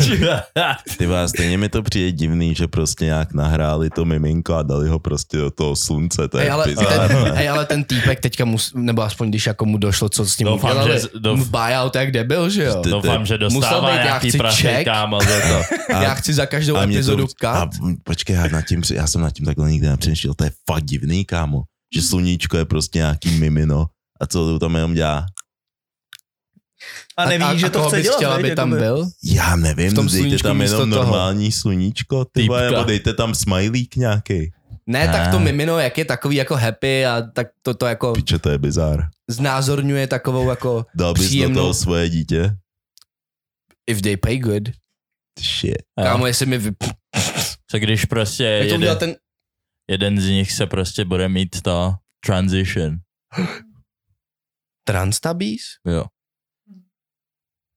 Ty vás, stejně mi to přijde divný, že prostě nějak nahráli to miminko a dali ho prostě do toho slunce. To hej, ale, ten, hej, ale ten týpek teďka, mus, nebo aspoň když jako mu došlo, co s ním doufám, udělali, že douf... buyout jak debil, že jo. Doufám, že dostává nějaký prachy, kámo, za to. Já chci za každou epizodu kat. Počkej, já, nad tím, já jsem nad tím takhle nikdy nepřemýšlel, to je fakt divný, kámo, že sluníčko je prostě nějaký mimino a co to tam jenom dělá. A neví, a, že to chce dělat, chtěla, aby tam byl? Já nevím, dejte tam jenom normální toho. Sluníčko, tyba, nebo dejte tam smajlík nějaký. Ne, a. tak to mimino, jak je takový jako happy a tak to, to jako... Piče, to je bizár. Znázorňuje takovou jako dal bys příjemnou... Dal bys na toho svoje dítě? If they pay good. Shit. Kámo, jestli mi vy... Co když prostě jeden, ten... jeden z nich se prostě bude mít to transition. Transtubbies? Jo.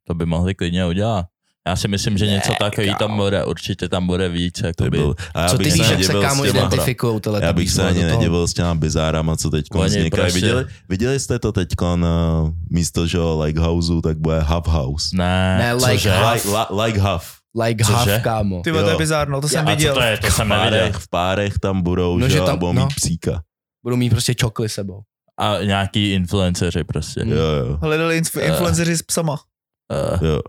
To by mohli klidně udělat. Já si myslím, že něco takový tam bude, určitě tam bude víc. Jakoby. Co ty víš, jak se kámo identifikujou? Já bych se ani nedivil s těma bizárama, co teď vznikají. Viděli, viděli jste to teď na místo, že Lighthouse, tak bude Huff House. Ne, ne like, Huff. Like, like Huff. Like half, kámo. Ty to je bizárno, to jsem já, viděl. A co to je, to v jsem párech, neviděl. V párech tam budou, no, že tam budou no. mít psíka. Budou mít prostě čokly sebou. A nějaký influenceři prostě. Jo, jo. Hledali influ- influenceři uh, s psama. Uh, jo,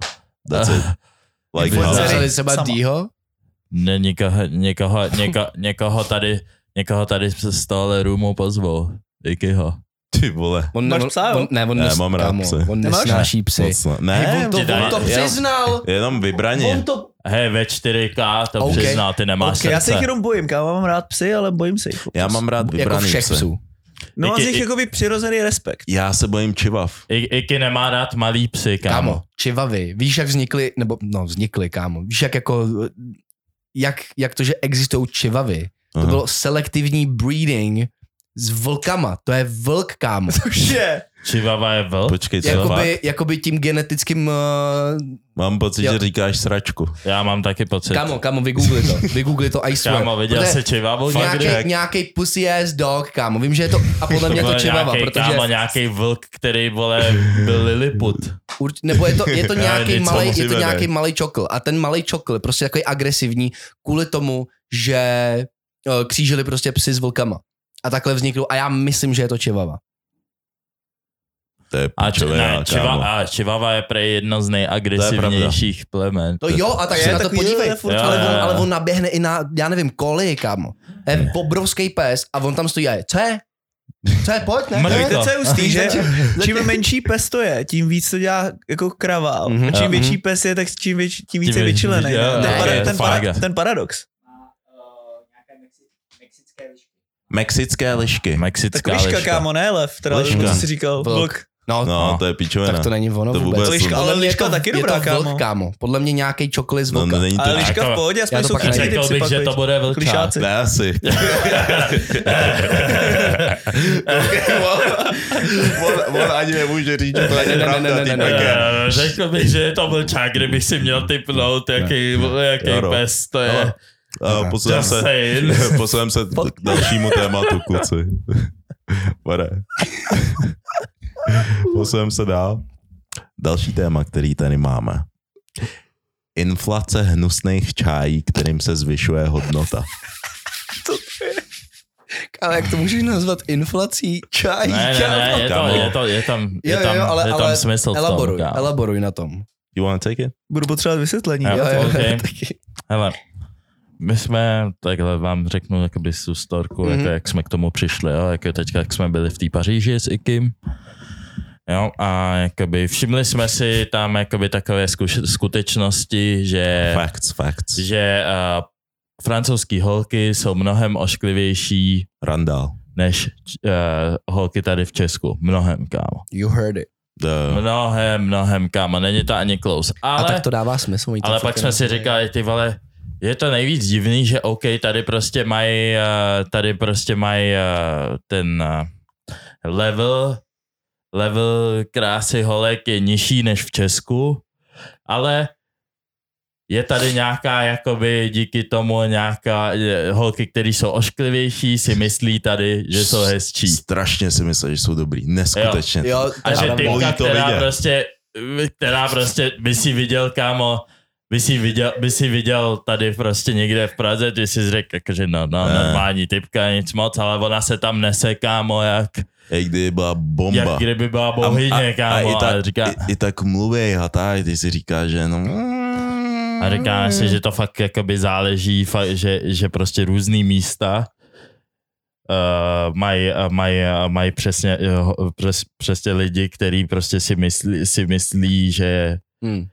that's uh, it. Like influenceři s psama. Dýho? Ne, někoho, někoho, něko, někoho tady, někoho tady z tohle roomu pozvou. Díkyho. Ty vole. On nemáš psa, on, ne, on, ne, nes, mám rád psy. On nesnáší psy. Ne, on to, on to přiznal. Jenom vybraně. To... Hej, ve čtyři ká to okay. Přiznal, ty nemáš okay, srdce. Já se jich jenom bojím, kámo, mám rád psy, ale bojím se jich. Já mám rád vybraný jako všech psy. Psů. No Iky, a z nich jakoby přirozený respekt. Já se bojím čivav. Iky nemá rád malý psy, kámo. Kámo, čivavy, víš jak vznikly, nebo no vznikly, kámo, víš jak jako, jak, jak to, že existují čivavy. To aha. Bylo selektivní breeding s vlkama, to je vlk, kámo. Cože? Čivava je vlk? Počkej, čivava. Jakoby, jakoby tím genetickým... Uh... Mám pocit, jo. Že říkáš sračku. Já mám taky pocit. Kámo, kámo, vygoogli to. Vygoogli to, I swear. Kámo, viděl jsi čivavu? Nějakej, nějakej pussy ass dog, kámo. Vím, že je to, a podle mě je to čivava, nějakej, protože... Kámo, nějakej vlk, který, vole, byl Lilliput. Urč... Nebo je to, je to nějaký malej, je to nějaký malej čokl. A ten malej čokl, prostě takový agresivní, kvůli tomu, že křížili prostě psy s vlkama. A takhle vzniklo. A já myslím, že je to čivava. To je pičovina, a, či, a čivava je prej jedno z nejagresivnějších to plemen. To jo, a tak se na to podívej. Je, furt, jo, ale, on, ale on naběhne i na, já nevím, kolik, kámo. Je obrovský pes a on tam stojí a je, co je? Co je, pojď, ne? Víte, co je ústý, že? Čím menší pes to je, tím víc to dělá jako kravál. Mm-hmm. A čím větší pes je, tak čím větší, tím více je vyčilený. Ten paradox. Mexické lišky. Mexická tak liška, liška. Kámo, ne lev, teda liška. Jsi říkal, vlk. No, no, no, to je pičovina. Tak to není ono to vůbec. Liška, ale liška je to, taky dobrá, kámo. Je to vlk, kámo. Podle mě nějakej čokoliv z vlka. No, není to ale liška jako, v pohodě, aspoň jsou klišáci. Řekl bych, že to bude vlka. Ne, asi. On ani nemůže říct, že to není pravda. Řekl bych, že je to vlčák, kdybych si měl tipnout, jaký pes to je. A posuneme se, posuneme se k dalšímu tématu, kluci. Bude. Posuneme se dál. Další téma, který tady máme. Inflace hnusných čají, kterým se zvyšuje hodnota. To je... Ale jak to můžeš nazvat inflací čají? Ne, ne, ne, je, to, je, to, je tam, je tam, jo, jo, ale, je tam ale smysl v tom. Elaboruj, elaboruj na tom. You wanna take it? Budu potřebovat vysvětlení. Jo, jo, okay. Hele. My jsme, takhle vám řeknu jakoby tu storku, mm-hmm. jako, jak jsme k tomu přišli, jo, jako teďka, jak jsme byli v té Paříži s Ikym, jo, a jakoby všimli jsme si tam jakoby takové zkuš- skutečnosti, že, facts, facts. Že uh, francouzský holky jsou mnohem ošklivější Randall. Než uh, holky tady v Česku, mnohem, kámo. You heard it. The... Mnohem, mnohem, kámo, není to ani close. Ale, a tak to dává smysl. Ale pak jsme si říkali, ty vole, je to nejvíc divný, že OK, tady prostě mají tady prostě mají ten level level krásy holek je nižší než v Česku, ale je tady nějaká jakoby díky tomu nějaká holky, které jsou ošklivější, si myslí tady, že jsou hezčí. Strašně si myslí, že jsou dobrý, neskutečně. Jo. Jo, a že týmka, která prostě, která prostě by si viděl, kámo, By si, viděl, by si viděl tady prostě někde v Praze, ty jsi řekl, že no, no, normální typka, nic moc, ale ona se tam nese, kámo, jak... Jak kdyby byla bomba. Jak kdyby byla bohyně, kámo. A, a, a i, tak, říká, i, i tak mluví hatáj, ty si říká, že no... A říká si, že to fakt jakoby záleží, fakt, že, že prostě různý místa uh, mají maj, maj přesně, přes, přesně lidi, který prostě si myslí, si myslí že... Hmm.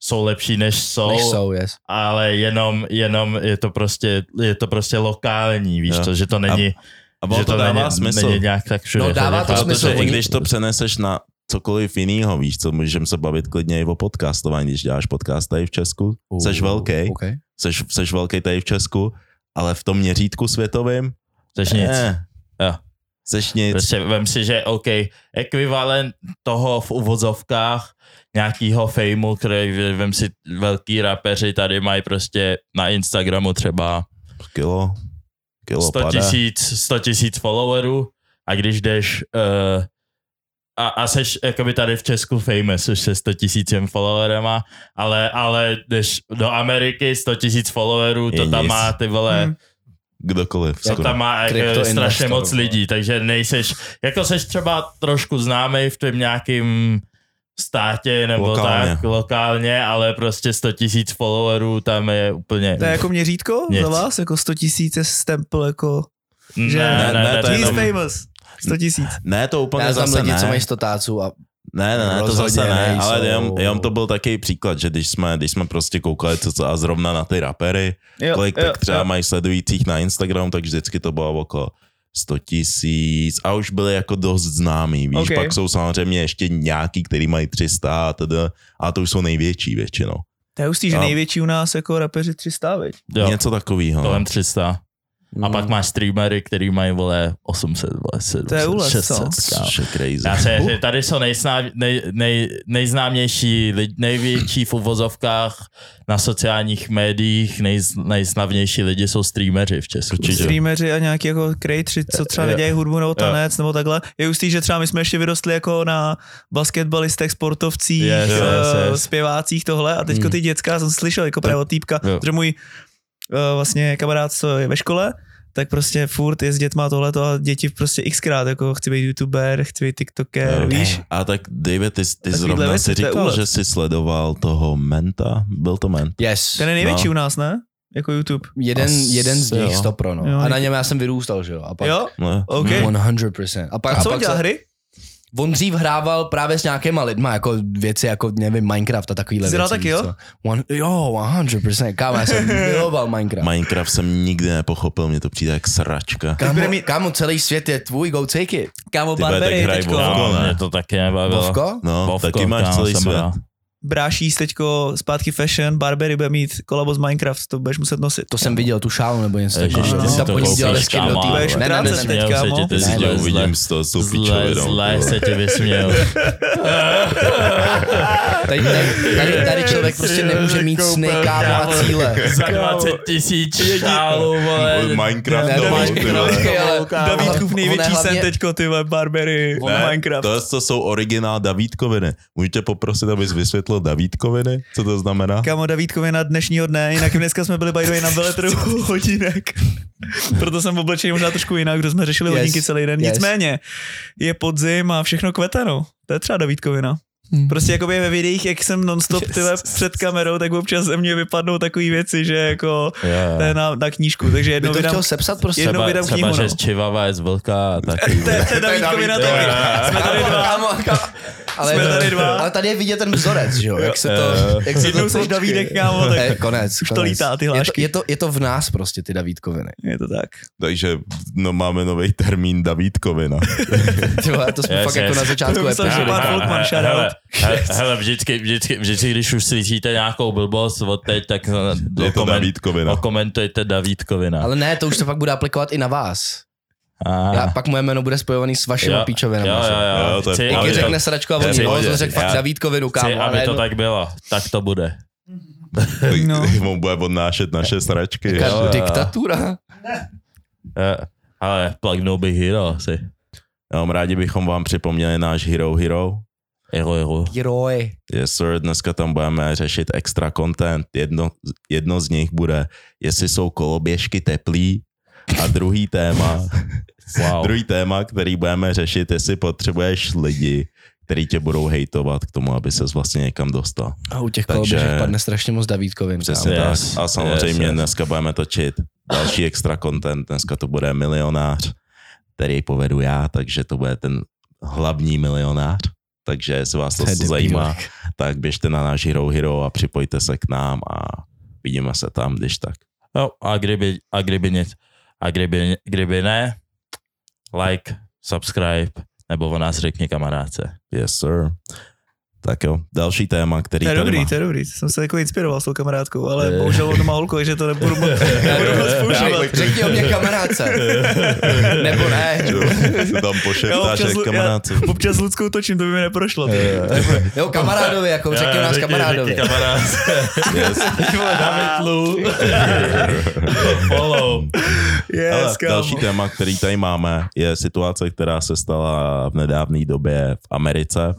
Jsou lepší než jsou, než jsou yes. Ale jenom, jenom je to prostě, je to prostě lokální, víš, to, že to není, a, a že to, to dává není, smysl. Není nějak tak všude. No dává to, to smysl. I když to přeneseš na cokoliv jiného, víš, co můžeme se bavit klidně i o podcastování, když děláš podcast tady v Česku, uh, seš velký, okay. seš, seš velký tady v Česku, ale v tom měřítku světovým, seš nic. Eh, jo. Seš nic. Prostě vem si, že OK, ekvivalent toho v uvozovkách nějakýho fejmu, který vem si velký rapeři tady mají prostě na Instagramu třeba kilo, kilo sto tisíc followerů a když jdeš uh, a, a seš jakoby tady v Česku famous se sto tisícem followerama, ale, ale jdeš do Ameriky sto tisíc followerů, to tam nic. Má ty vole hmm. kdokoliv. Jako tam má strašně moc lidí, takže nejseš, jako seš třeba trošku známej v tom nějakým státě nebo lokálně. tak lokálně, ale prostě sto tisíc followerů tam je úplně... To je jako měřítko nic. Za vás? Jako sto tisíc je stempl jako... Ne, že... ne, ne, ne, to je jenom... famous. sto tisíc. Ne, to úplně ne, zase lidi, ne. Tam co mají sto táců a... Ne, ne, ne, to zase ne, nejsou... ale jenom, jenom to byl takový příklad, že když jsme, když jsme prostě koukali co, co a zrovna na ty rapery, jo, kolik jo, tak třeba jo. mají sledujících na Instagram, tak vždycky to bylo okolo sto tisíc a už byli jako dost známí, víš, okay. Pak jsou samozřejmě ještě nějaký, který mají tři sta a teda, a to už jsou největší většinou. To je hustý, že největší u nás jako rapeři tři sta, veď? Něco takovýho. Kolem tři sta. A pak máš streamery, který mají, vole, osm set, sedm set, šest set. Já se, že tady jsou nejsná, nej, nej, nejznámější, největší v uvozovkách na sociálních médiích, nej, nejslavnější lidi jsou streameři v Česku. Streameři a nějaký jako creatori, co třeba nedělají hudbu nebo tanec yeah. nebo takhle. Je už tý, že třeba my jsme ještě vyrostli jako na basketbalistech, sportovcích, yes, yes, yes. zpěvácích tohle a teďko ty děcka, jsem slyšel jako právě od týpka, yeah. že můj vlastně kamarád, co je ve škole, tak prostě furt je s dětma tohleto a děti prostě xkrát, jako chci být youtuber, chci být tiktoker, okay. víš. A tak David, ty, ty zrovna věc, si říkal, že jsi sledoval toho Menta, byl to Ment. Yes. Ten je největší no. u nás, ne? Jako YouTube. Jeden, jeden z nich, stopro, no. Jo, a na něm já jsem vyrůstal, že jo. A pak jo? No. Okay. sto procent. A, pak, a, a co on dělá se... hry? On dřív hrával právě s nějakýma lidma, jako věci, jako nevím, Minecraft a takovýhle věci. Jsi taky, jo? One, jo, sto procent. Kámo, já jsem miloval Minecraft. Minecraft jsem nikdy nepochopil, mě to přijde jak sračka. Kámo, kámo celý svět je tvůj, go take it. Kámo, Burberry je teďko. Kámo, mě to taky nebavilo. Bovko? No, Bovko, taky máš kámo, celý svět. Brášíš teďko zpátky fashion, Burberry bude mít kolabo s Minecraft, to budeš muset nosit. To jsem viděl, tu šálu nebo něco. Ježiš, ty no. si to koupíš, kámo. Ty budeš utrácet teď, kámo. Ty si tě uvidím z toho soupičověnou. Zle se tě vysměl. Tady člověk prostě nemůže mít sny, kámo, a cíle. Za dvacet tisíc šálu, vole. Minecraft novou. Davídkův největší sen teďko, ty vole, Burberry, Minecraft. To jsou originál Davídkoviny. Můžete poprosit, abys vysvětlil Davídkoviny? Co to znamená? Kámo, Davídkovina dnešního dne, jinak dneska jsme byli by the way na veletru hodinek. Proto jsem oblečený možná trošku jinak, protože jsme řešili yes, hodinky celý den. Yes. Nicméně je podzim a všechno kvete, no. To je třeba Davídkovina. Hmm. Prostě jakoby ve videích, jak jsem non-stop yes. tyhle před kamerou, tak občas ze mě vypadnou takové věci, že jako yeah. to je na, na knížku, takže jednou vydám... By to chtěl sepsat prostě. Jednou třeba, vydám knihu, no. Třeba, že Čivava je z Vlka a taky... To je Davídkovina, to jsme tady dva. Ale, jsme tady dva. Ale tady je vidět ten vzorec, že jo, jak se to... Jak se jednou seš Davídek, kámo, tak je, konec, už to konec. Lítá ty hlášky. Je to, je, to, je to v nás prostě, ty Davídkoviny. Je to tak. Takže no, máme nový termín Davídkovina. To jsme fakt jako na začátku epizody. Hele, hele vždycky, vždycky, vždycky, když už slyšíte nějakou blbost od teď, tak komentujte Davídkovina. Ale ne, to už se fakt bude aplikovat i na vás. Ah. Já, pak moje jméno bude spojovaný s vašimi píčovinami. Jo, jo, jo. Chci, Jaký řekne to, sračku a volný, on řekl fakt Davídkovinu, kámo. Chci, aby to tak bylo. Tak to bude. No. On bude odnášet naše sračky. Jo, diktatura. Ale plug no big hero asi. Rádi bychom vám připomněli náš Hero Hero. Hero, hero. Heroj. Yes sir, dneska tam budeme řešit extra content. Jedno, jedno z nich bude, jestli jsou koloběžky teplý. A druhý téma, wow. druhý téma, který budeme řešit, jestli potřebuješ lidi, který tě budou hejtovat k tomu, aby ses vlastně někam dostal. A u těch koloběžek padne strašně moc Davídkovin. Přesně yes. tak. A samozřejmě yes, yes. dneska budeme točit další extra content. Dneska to bude milionář, který povedu já, takže to bude ten hlavní milionář. Takže jestli vás to zajímá, tak běžte na náš Hero Hero a připojte se k nám a vidíme se tam, když tak. No a kdyby, a kdyby nic, a kdyby, kdyby ne, like, subscribe, nebo o nás řekni kamarádce. Yes sir. Tak jo, další téma, který to je dobrý, to je dobrý, jsem se jako inspiroval s tou kamarádkou, ale bohužel on má holku, že to nebudu moc používat. Řekni o mě kamarádce, nebo ne. Se tam pošeptáš jak kamarádce. Občas s Luckou točím, to by mi neprošlo. Jo, kamarádovi, jako řekni o nás kamarádovi. David Lu. Follow. Další téma, který tady máme, je situace, která se stala v nedávné době v Americe.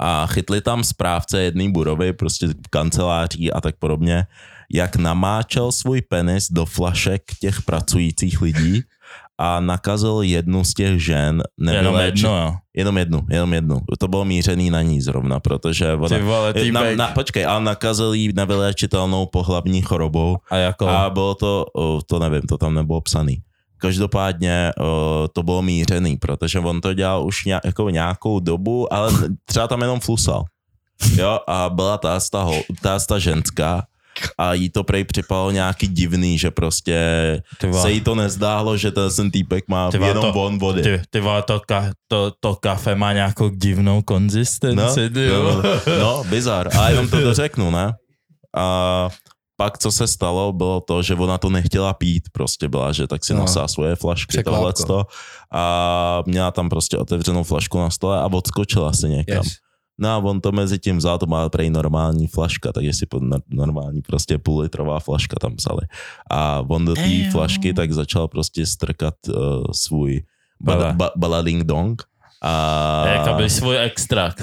A chytli tam správce jedné budovy, prostě kanceláří a tak podobně, jak namáčel svůj penis do flašek těch pracujících lidí a nakazil jednu z těch žen. Jenom jednu, jo. Jenom jednu, jenom jednu. To bylo mířený na ní zrovna, protože ona... Ty vole, ty na, na, počkej, ale nakazil jí nevyléčitelnou pohlavní chorobou. A jakou? A bylo to, to nevím, to tam nebylo psaný. Každopádně to bylo mířený, protože on to dělal už nějakou, nějakou dobu, ale třeba tam jenom flusal. Jo, a byla tásta, tásta ženská a jí to prej připalo nějaký divný, že prostě se jí to nezdálo, že ten týpek má tyva, jenom to, von vody. Ty, tyva, to, ka, to, to kafe má nějakou divnou konzistenci. No, no, no, bizar. A jenom to dořeknu, ne? A pak, co se stalo, bylo to, že ona to nechtěla pít, prostě byla, že tak si no. nosila svoje flašky, tohleto. A měla tam prostě otevřenou flašku na stole a odskočila si někam. Yes. No a on to mezi tím vzal, to má prej normální flaška, takže si pod normální prostě půllitrová flaška tam psali. A on do té flašky tak začal prostě strkat uh, svůj ba- ba- balading dong. A... Jaká byl svůj extrakt?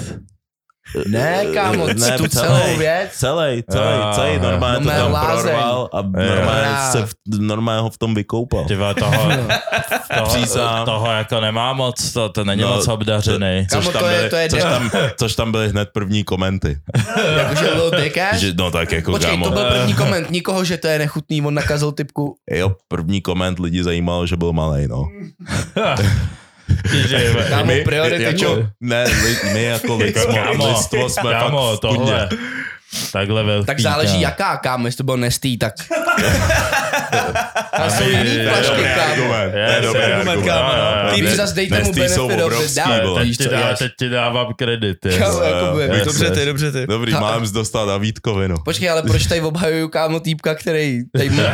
Ne, kámo, ne, tu celou celý, věc. Celý, celý, a, celý, normálně to tam lázeň. Prorval a normálně, a. Se v, normálně ho v tom vykoupal. Ty vole, toho, toho, toho jako nemá moc, to, to není no, moc obdařený. Což, to je, byli, to je což, tam, což tam byly hned první komenty. Jakože byl dickhead? No tak jako počkej, kámo. To byl první koment nikoho, že to je nechutný, on nakazil typku. Jo, první koment lidi zajímalo, že byl malej, no. Kámo, priority. Jako, ne, my, my jako lidstvo, lidstvo jsme kámo, fakt tohle. Takhle velký. Tak záleží kámo. Jaká, kámo, jestli to bylo nestý, tak... A jsou jiný plašky, kámo. To je dobrý argument, kámo. Ty zase dejte mu benefit of the doubt. Teď ti dávám kredit. Kámo, Jakubu, dobře ty, dobře ty. Dobrý, mám jsi dostat na Vítkovinu. Počkej, ale proč tady obhajuju, kámo, týpka, který tady má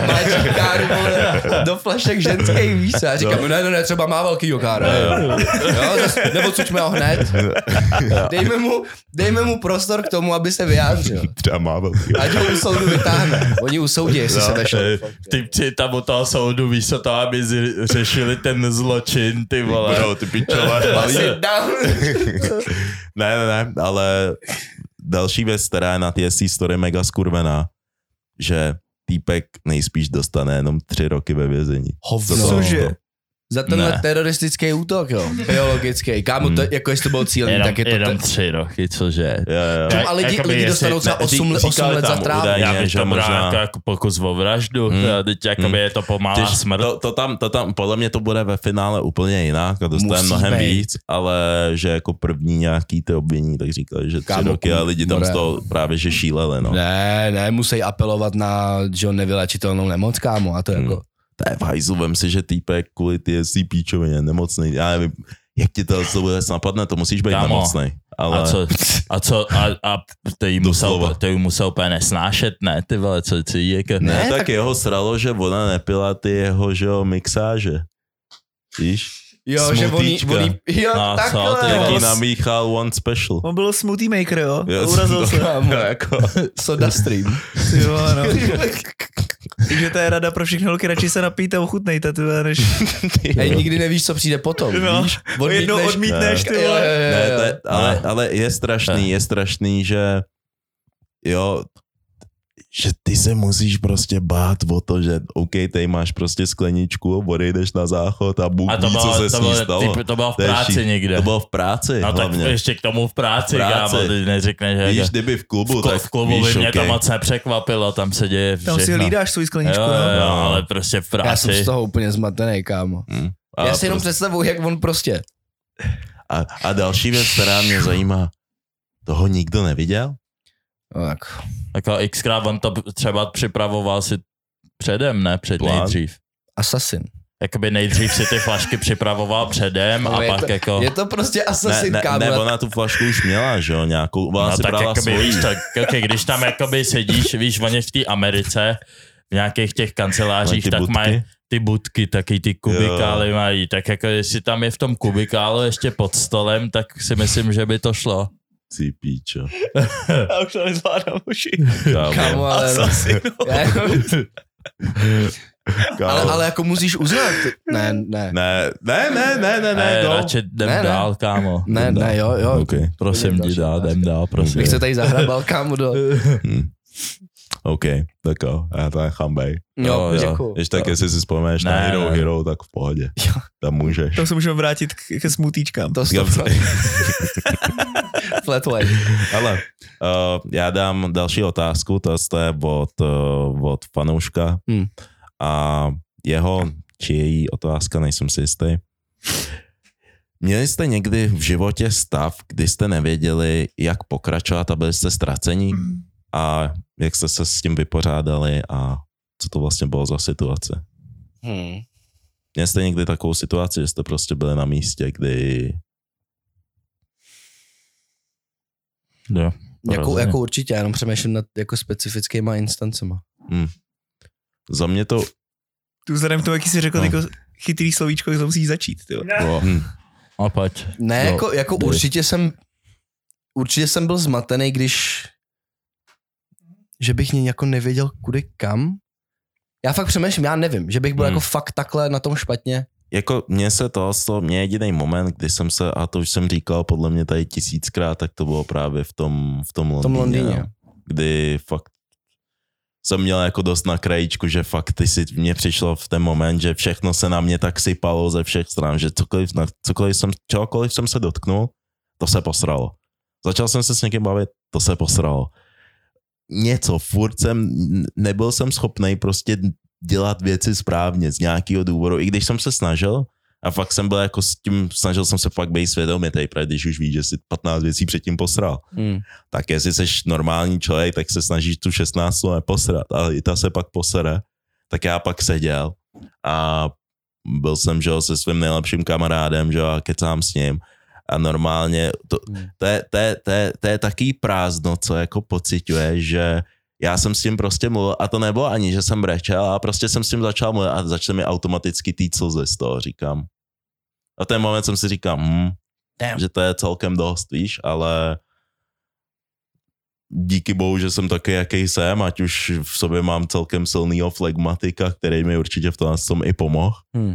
čekáru do flašek ženskej, víš co? Já říkám, ne, ne, ne, třeba má velký okára. Nebo cučme ho hned. Dejme mu prostor k tomu, aby se vyjádřil. Třeba má velký okára. Ať ho u soudu vytáhne. Oni usoudí, jestli se vešlo. Ty při tam od toho soudu, víš co, aby řešili ten zločin, ty vole. No, ty pičole. Ne, ne, ne, ale další věc, která je na té story mega skurvená, že týpek nejspíš dostane jenom tři roky ve vězení. Hovno. Cože? Za tenhle ne. teroristický útok, jo, biologický. Kámo, to, jako jestli to bylo cílný, jenom, tak je to... Jenom tři roky, cože? Jo, jo. A lidi, lidi dostanou třeba osm let za trávu. Já bych to možná... jako pokus o vraždu, hmm. teď jakoby je to pomalá smrt. To, to, tam, to tam, podle mě to bude ve finále úplně jinak, a dostane mnohem být. víc, ale že jako první nějaký ty obvinění, tak říkali, že tři kámo, roky a lidi tam z toho právě že šíleli, no. Ne, ne, musí apelovat na, že nevyléčitelnou nemoc, kámo, a to jako... To je v hajzu, vem si, že týpek kvůli ty jestli píčovině nemocnej, já nevím, jak ti to co bude napadne, to musíš být kámo, nemocnej. Ale... A co, a co, a, a to jí musel, musel úplně nesnášet, ne, ty vole, co ty jako... Ne, ne tak, tak jeho sralo, že ona nepila ty jeho, že jo, mixáže, víš? Jo, že voní, voní, jo, a takhle. Co, jaký namíchal one special. On byl smoothie maker, jo, yes, urazil no, se. Kámo, jako soda stream. Jo, no. Takže to je rada pro všechny holky, radši se napijte a ochutnejte, tyhle, než... Hej, nikdy nevíš, co přijde potom, no, víš? Odmítneš, jednou odmítneš, ty vole. Ne, ne, ale, ale je strašný, je strašný, že jo, že ty se musíš prostě bát o to, že OK, tady máš prostě skleničku, odejdeš na záchod a bůh ví, co se s ní stalo. Ty, to bylo v práci Teši, někde. To bylo v práci no, hlavně. Tak ještě k tomu v práci, v práci. Kámo, ty neřekneš. Víš, kdyby v klubu, v, tak v klubu víš, by mě okay. To moc nepřekvapilo, tam se děje všechno. Tam si hlídáš svůj skleničku. Jo, jo, jo, ale prostě v práci. Já jsem z toho úplně zmatený, kámo. Hmm. Já si prostě... jenom představuju, jak on prostě. A, a další věc, která mě zajímá, toho nikdo neviděl? Tak. Jako xkrát on to třeba připravoval si předem, ne? Před nejdřív. Assassin. Jakoby nejdřív si ty flašky připravoval předem no, a pak to, jako... Je to prostě assassin, ne, ne, kámo. Ne, ona tu flašku už měla, že jo, nějakou. Ona no, si tak brala jakoby, svojí. Tak, okay, když tam jakoby sedíš, víš, oni v té Americe, v nějakých těch kancelářích, tak budky? Mají ty budky, taky ty kubikály jo. Mají. Tak jako jestli tam je v tom kubikálu ještě pod stolem, tak si myslím, že by to šlo. Ty píčo. Já už to nezvládám uši. Kámo, ale... ale... Ale jako musíš uznat. Ne, ne. Ne, ne, ne, ne, ne. ne no. Radši jdem ne, ne. dál, kámo. Ne, dál. ne, jo, jo. Okay. Prosím, jdi dál, jdem dál, prosím. Bych se tady zahrabal, kámo, do... Hmm. OK, tak jo, já tam nechám bej. Jo, jo, děkuju. Jež tak, jestli si vzpomeneš na Hero ne. Hero, tak v pohodě. Jo. Tam můžeš. Tam se můžeme vrátit k, ke smutíčkám. To stopce. Flat white. Ale uh, já dám další otázku, to je od, uh, od fanouška. Hmm. A jeho, či její otázka, nejsem si jistý. Měli jste někdy v životě stav, kdy jste nevěděli, jak pokračovat a byli jste ztracení? Hmm. A jak jste se s tím vypořádali a co to vlastně bylo za situace? Hmm. Měli jste někdy takovou situaci, že jste prostě byli na místě, kdy... Jo, jako, jako určitě, já jenom přemýšlím nad jako specifickýma instancema. Hmm. Za mě to... Tu vzhledem k tomu, jaký jsi řekl, no. jako chytrý slovíčko, jak to musíš začít. No. Hmm. A pojď. Ne, no. jako, jako určitě jsem... Určitě jsem byl zmatený, když... že bych jako nevěděl kudy kam. Já fakt přemýšlím, já nevím, že bych byl hmm. jako fakt takhle na tom špatně. Jako mně se to, mě jediný moment, kdy jsem se, a to už jsem říkal podle mě tady tisíckrát, tak to bylo právě v tom, v tom Londýně. V tom Londýně. Kdy fakt jsem měl jako dost na krajíčku, že fakt ty si, mně přišlo v ten moment, že všechno se na mě tak sypalo ze všech stran, že cokoliv, cokoliv jsem, čokoliv jsem se dotknul, to se posralo. Začal jsem se s někým bavit, to se posralo. Něco, furt jsem, nebyl jsem schopnej prostě dělat věci správně z nějakého důvodu, i když jsem se snažil a fakt jsem byl jako s tím, snažil jsem se fakt být svědomitý, protože když už víš, že si patnáct věcí předtím posral, hmm. tak jestli jsi normální člověk, tak se snažíš tu šestnáct neposrat, ale i ta se pak posere, tak já pak seděl a byl jsem, že se svým nejlepším kamarádem, že a kecám s ním. A normálně, to, to, je, to, je, to, je, to je taký prázdno, co jako pociťuje, že já jsem s tím prostě mluvil a to nebylo ani, že jsem brečel, a prostě jsem s tím začal mluvit a začne mi automaticky tý slzy z toho, říkám. A ten moment jsem si říkal, hm, že to je celkem dost, víš, ale díky bohu, že jsem taky, jaký jsem, ať už v sobě mám celkem silnýho flegmatika, který mi určitě v tom, tom i pomohl. Hmm.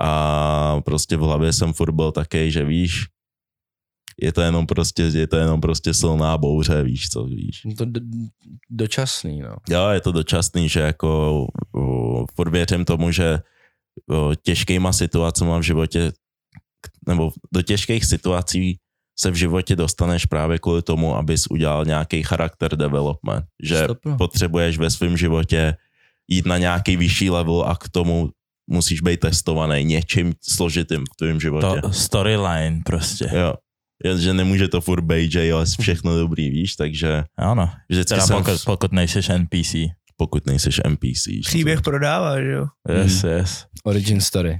A prostě v hlavě jsem furt byl taky, že víš, je to jenom prostě, je to jenom prostě silná bouře, víš co, víš. To do, dočasný, no. Jo, je to dočasný, že jako uh, podvěřím tomu, že uh, těžkýma situacema v životě, nebo do těžkých situací se v životě dostaneš právě kvůli tomu, abys udělal nějaký charakter development, že Stopno. potřebuješ ve svém životě jít na nějaký vyšší level a k tomu musíš být testovaný něčím složitým v tvém životě. To storyline prostě. Jo. Že nemůže to furt být, že jo, všechno dobrý, víš, takže... Ano, teda jsem... pokud, pokud nejseš N P C. Pokud nejseš N P C. Příběh jsem... prodává, že jo? Yes, hmm. yes. Origin story.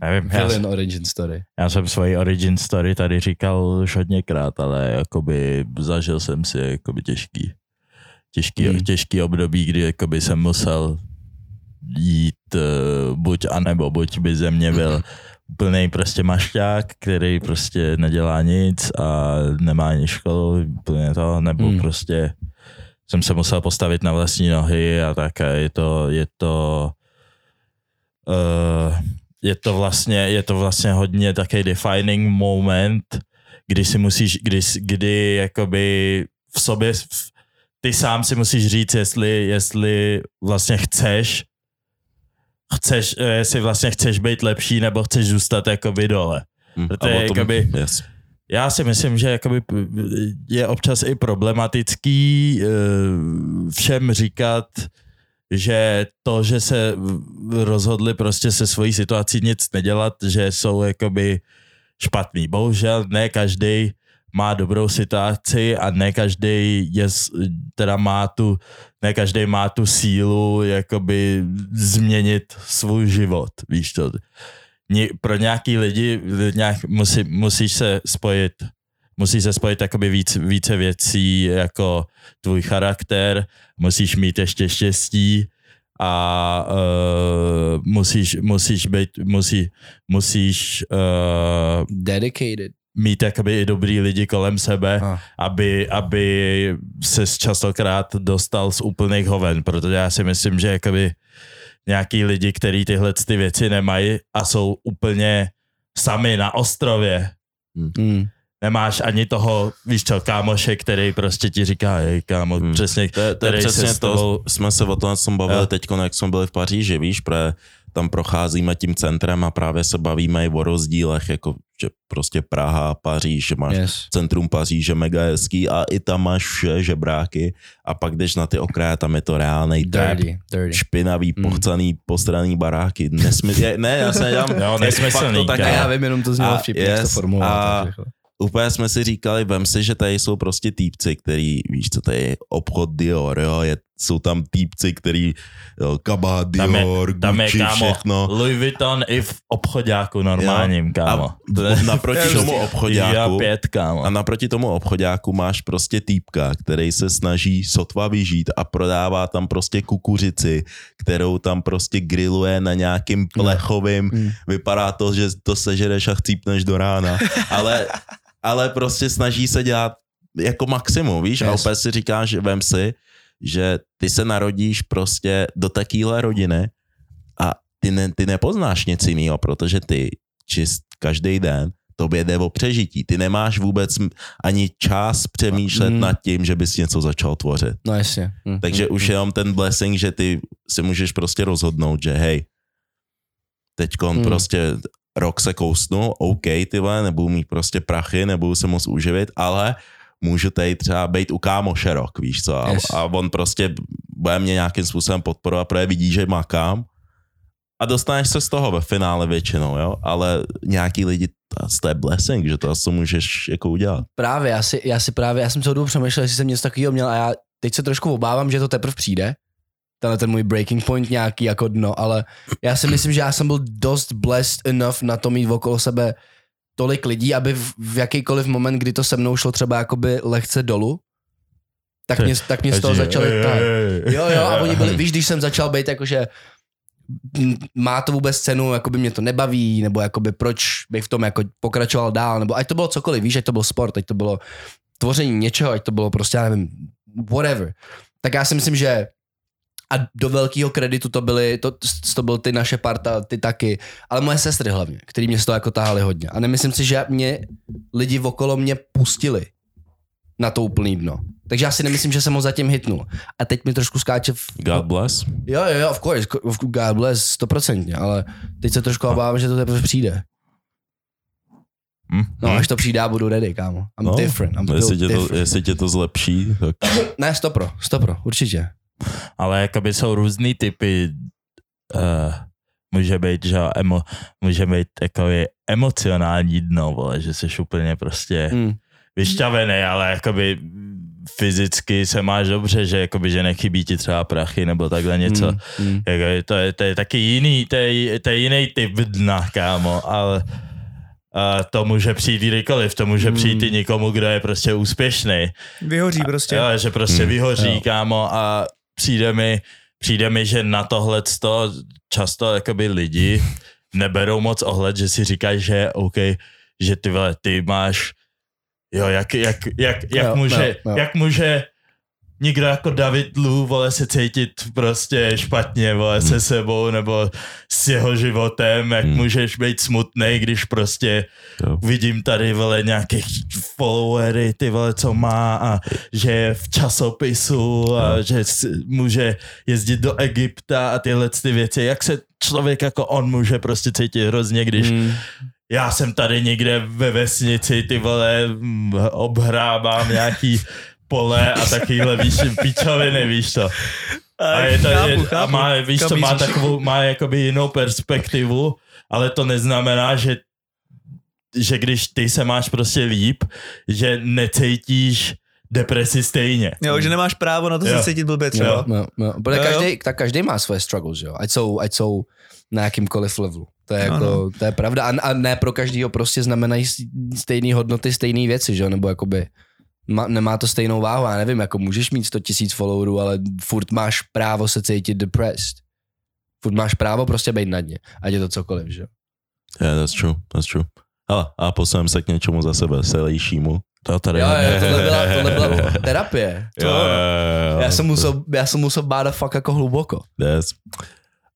Nevím, já, jsem, origin story. Já jsem svoji origin story tady říkal už hodněkrát, ale jakoby zažil jsem si jakoby těžký, těžký, hmm. těžký období, kdy jakoby jsem musel jít uh, buď anebo, buď by ze mě byl hmm. plný prostě mašťák, který prostě nedělá nic a nemá ani školu, plně to, nebo hmm. prostě jsem se musel postavit na vlastní nohy a tak a je to, je to, uh, je to vlastně, je to vlastně hodně takový defining moment, kdy si musíš, kdy, kdy jakoby v sobě, ty sám si musíš říct, jestli, jestli vlastně chceš, chceš, jestli vlastně chceš být lepší, nebo chceš zůstat jakoby dole. Protože tom, jakoby, yes. Já si myslím, že jakoby je občas i problematický všem říkat, že to, že se rozhodli prostě se svojí situací nic nedělat, že jsou jakoby špatný. Bohužel ne každý má dobrou situaci a ne každý je, teda má tu, ne každý má tu sílu jakoby změnit svůj život, víš to. Pro nějaký lidi nějak musí, musíš se spojit, musíš se spojit jakoby víc, více věcí jako tvůj charakter, musíš mít ještě štěstí a uh, musíš, musíš být, musí, musíš uh, dedicated. Mít jakoby i dobrý lidi kolem sebe, ah. aby, aby se častokrát dostal z úplných hoven, protože já si myslím, že jakoby nějaký lidi, který tyhle ty věci nemají a jsou úplně sami na ostrově, mm. Nemáš ani toho, víš co, kámoše, který prostě ti říká, hej kámo, hmm. přesně, to je, to je přesně se toho, toho, jsme se o tom jsme bavili teďko, jak jsme byli v Paříži, víš, protože tam procházíme tím centrem a právě se bavíme i o rozdílech, jako že prostě Praha, Paříž, že máš yes. centrum Paříže mega hezký a i tam máš vše žebráky a pak jdeš na ty okraje, tam je to reálnej trap, špinavý, mm. pochcaný, postraný baráky, nesmysl, ne, já se nedělám, jo, nesmyslný, tak, já vím, jenom to znělo vtipně, yes, jak to formuloval. Úplně jsme si říkali, vem si, že tady jsou prostě týpci, který, víš co, tady je obchod Dior, jo, je, jsou tam týpci, který, jo, kabát Dior, tam je, Gucci, tam je, kámo, všechno. Louis Vuitton i v obchodáku normálním, jo, kámo. A naproti tomu obchodáku, pět, kámo. A naproti tomu obchodáku máš prostě týpka, který se snaží sotva vyžít a prodává tam prostě kukuřici, kterou tam prostě grilluje na nějakým plechovým, mm. vypadá to, že to sežereš a chcípneš do rána, ale... Ale prostě snaží se dělat jako maximum, víš? Yes. A opět si říkáš, vem si, že ty se narodíš prostě do takýhle rodiny a ty, ne, ty nepoznáš nic jiného, protože ty čist každý den tobě jde o přežití. Ty nemáš vůbec ani čas přemýšlet mm. nad tím, že bys něco začal tvořit. No jasně. Mm. Takže mm. už jenom ten blessing, že ty si můžeš prostě rozhodnout, že hej, teďkon mm. prostě... rok se kousnu, OK, ty vole, nebudu mít prostě prachy, nebudu se moc uživit, ale můžu tady třeba být u kámoše rok, víš co, a, yes. a on prostě bude mě nějakým způsobem podporovat, protože vidí, že makám a dostaneš se z toho ve finále většinou, jo, ale nějaký lidi, to je blessing, že to asi můžeš jako udělat. Právě, já si, já si právě, já jsem celou dobu přemýšlel, jestli jsem něco takového měl a já teď se trošku obávám, že to teprve přijde. Tenhle ten můj breaking point nějaký jako dno, ale já si myslím, že já jsem byl dost blessed enough na to mít okolo sebe tolik lidí, aby v, v jakýkoliv moment, kdy to se mnou šlo třeba jakoby lehce dolu, tak mě, tak mě z toho začaly tak. Jo, jo, a oni byli, víš, když jsem začal být jakože má to vůbec cenu, jakoby mě to nebaví, nebo jakoby proč bych v tom jako pokračoval dál, nebo ať to bylo cokoliv, víš, ať to byl sport, ať to bylo tvoření něčeho, ať to bylo prostě, já nevím, whatever. Tak já si myslím, že a do velkého kreditu to byly, to, to byl ty naše parta, ty taky, ale moje sestry hlavně, který mě z toho jako táhali hodně. A nemyslím si, že mě lidi okolo mě pustili na to úplný dno. Takže já si nemyslím, že jsem ho zatím hitnul. A teď mi trošku skáče... V... God bless. Jo, jo, jo, of course, God bless, stoprocentně, ale teď se trošku obávám, že to teprve přijde. No až to přijde, budu ready, kámo. I'm no, different. I'm jestli, tě to, different. Jestli tě to zlepší, tak... Ne, stopro, stopro, určitě. Ale jakoby jsou různý typy, uh, může být, že emo, může být jakoby emocionální dno, vole, že jsi úplně prostě mm. vyšťavený, ale jakoby fyzicky se máš dobře, že jakoby, že nechybí ti třeba prachy nebo takhle něco, mm. Mm. Jakoby, to, je, to je taky jiný, to je, to je jiný typ dna, kámo, ale... Uh, to může přijít kdykoliv, to může přijít i někomu, kdo je prostě úspěšný. Vyhoří prostě. A, jo, že prostě mm. vyhoří, jo. Kámo, a přijde mi, přijde mi, že na tohleto často jakoby lidi neberou moc ohled, že si říkají, že OK, že ty vole, ty máš, jo, jak, jak, jak, jak jo, může, jo, jo. jak může nikdo jako David Lu, vole, se cítit prostě špatně, vole, se sebou nebo s jeho životem, jak mm. můžeš být smutnej, když prostě jo. vidím tady, vole, nějakých followery, ty vole, co má a že je v časopisu a jo. že může jezdit do Egypta a tyhle ty věci. Jak se člověk jako on může prostě cítit hrozně, když mm. já jsem tady někde ve vesnici, ty vole, obhrábám nějaký pole a takovýhle, víš, pičoviny, víš to. A, je to, je, a má, víš to, má takovou, má jakoby jinou perspektivu, ale to neznamená, že, že když ty se máš prostě líp, že necítíš depresi stejně. Jo, že nemáš právo na to jo. se cítit blbě třeba. Jo, jo, jo. Protože jo, jo. Každý, tak každý má svoje struggles, jo, ať jsou, ať jsou na jakýmkoliv levelu. To je, jako, to je pravda a, a ne pro každýho prostě znamenají stejné hodnoty, stejné věci, že jo, nebo jakoby... Ma, nemá to stejnou váhu, já nevím, jako můžeš mít sto tisíc followerů, ale furt máš právo se cítit depressed. Furt máš právo prostě být na dně, ať je to cokoliv, že jo? Yeah, that's true, that's true. Hele, a posuneme se k něčemu za sebe, veselějšímu. To tady... Jo, jo, tohle byla, tohle byla terapie. To, jo, jo, jo, já, jsem musel, já jsem musel bádat fakt jako hluboko. Yes.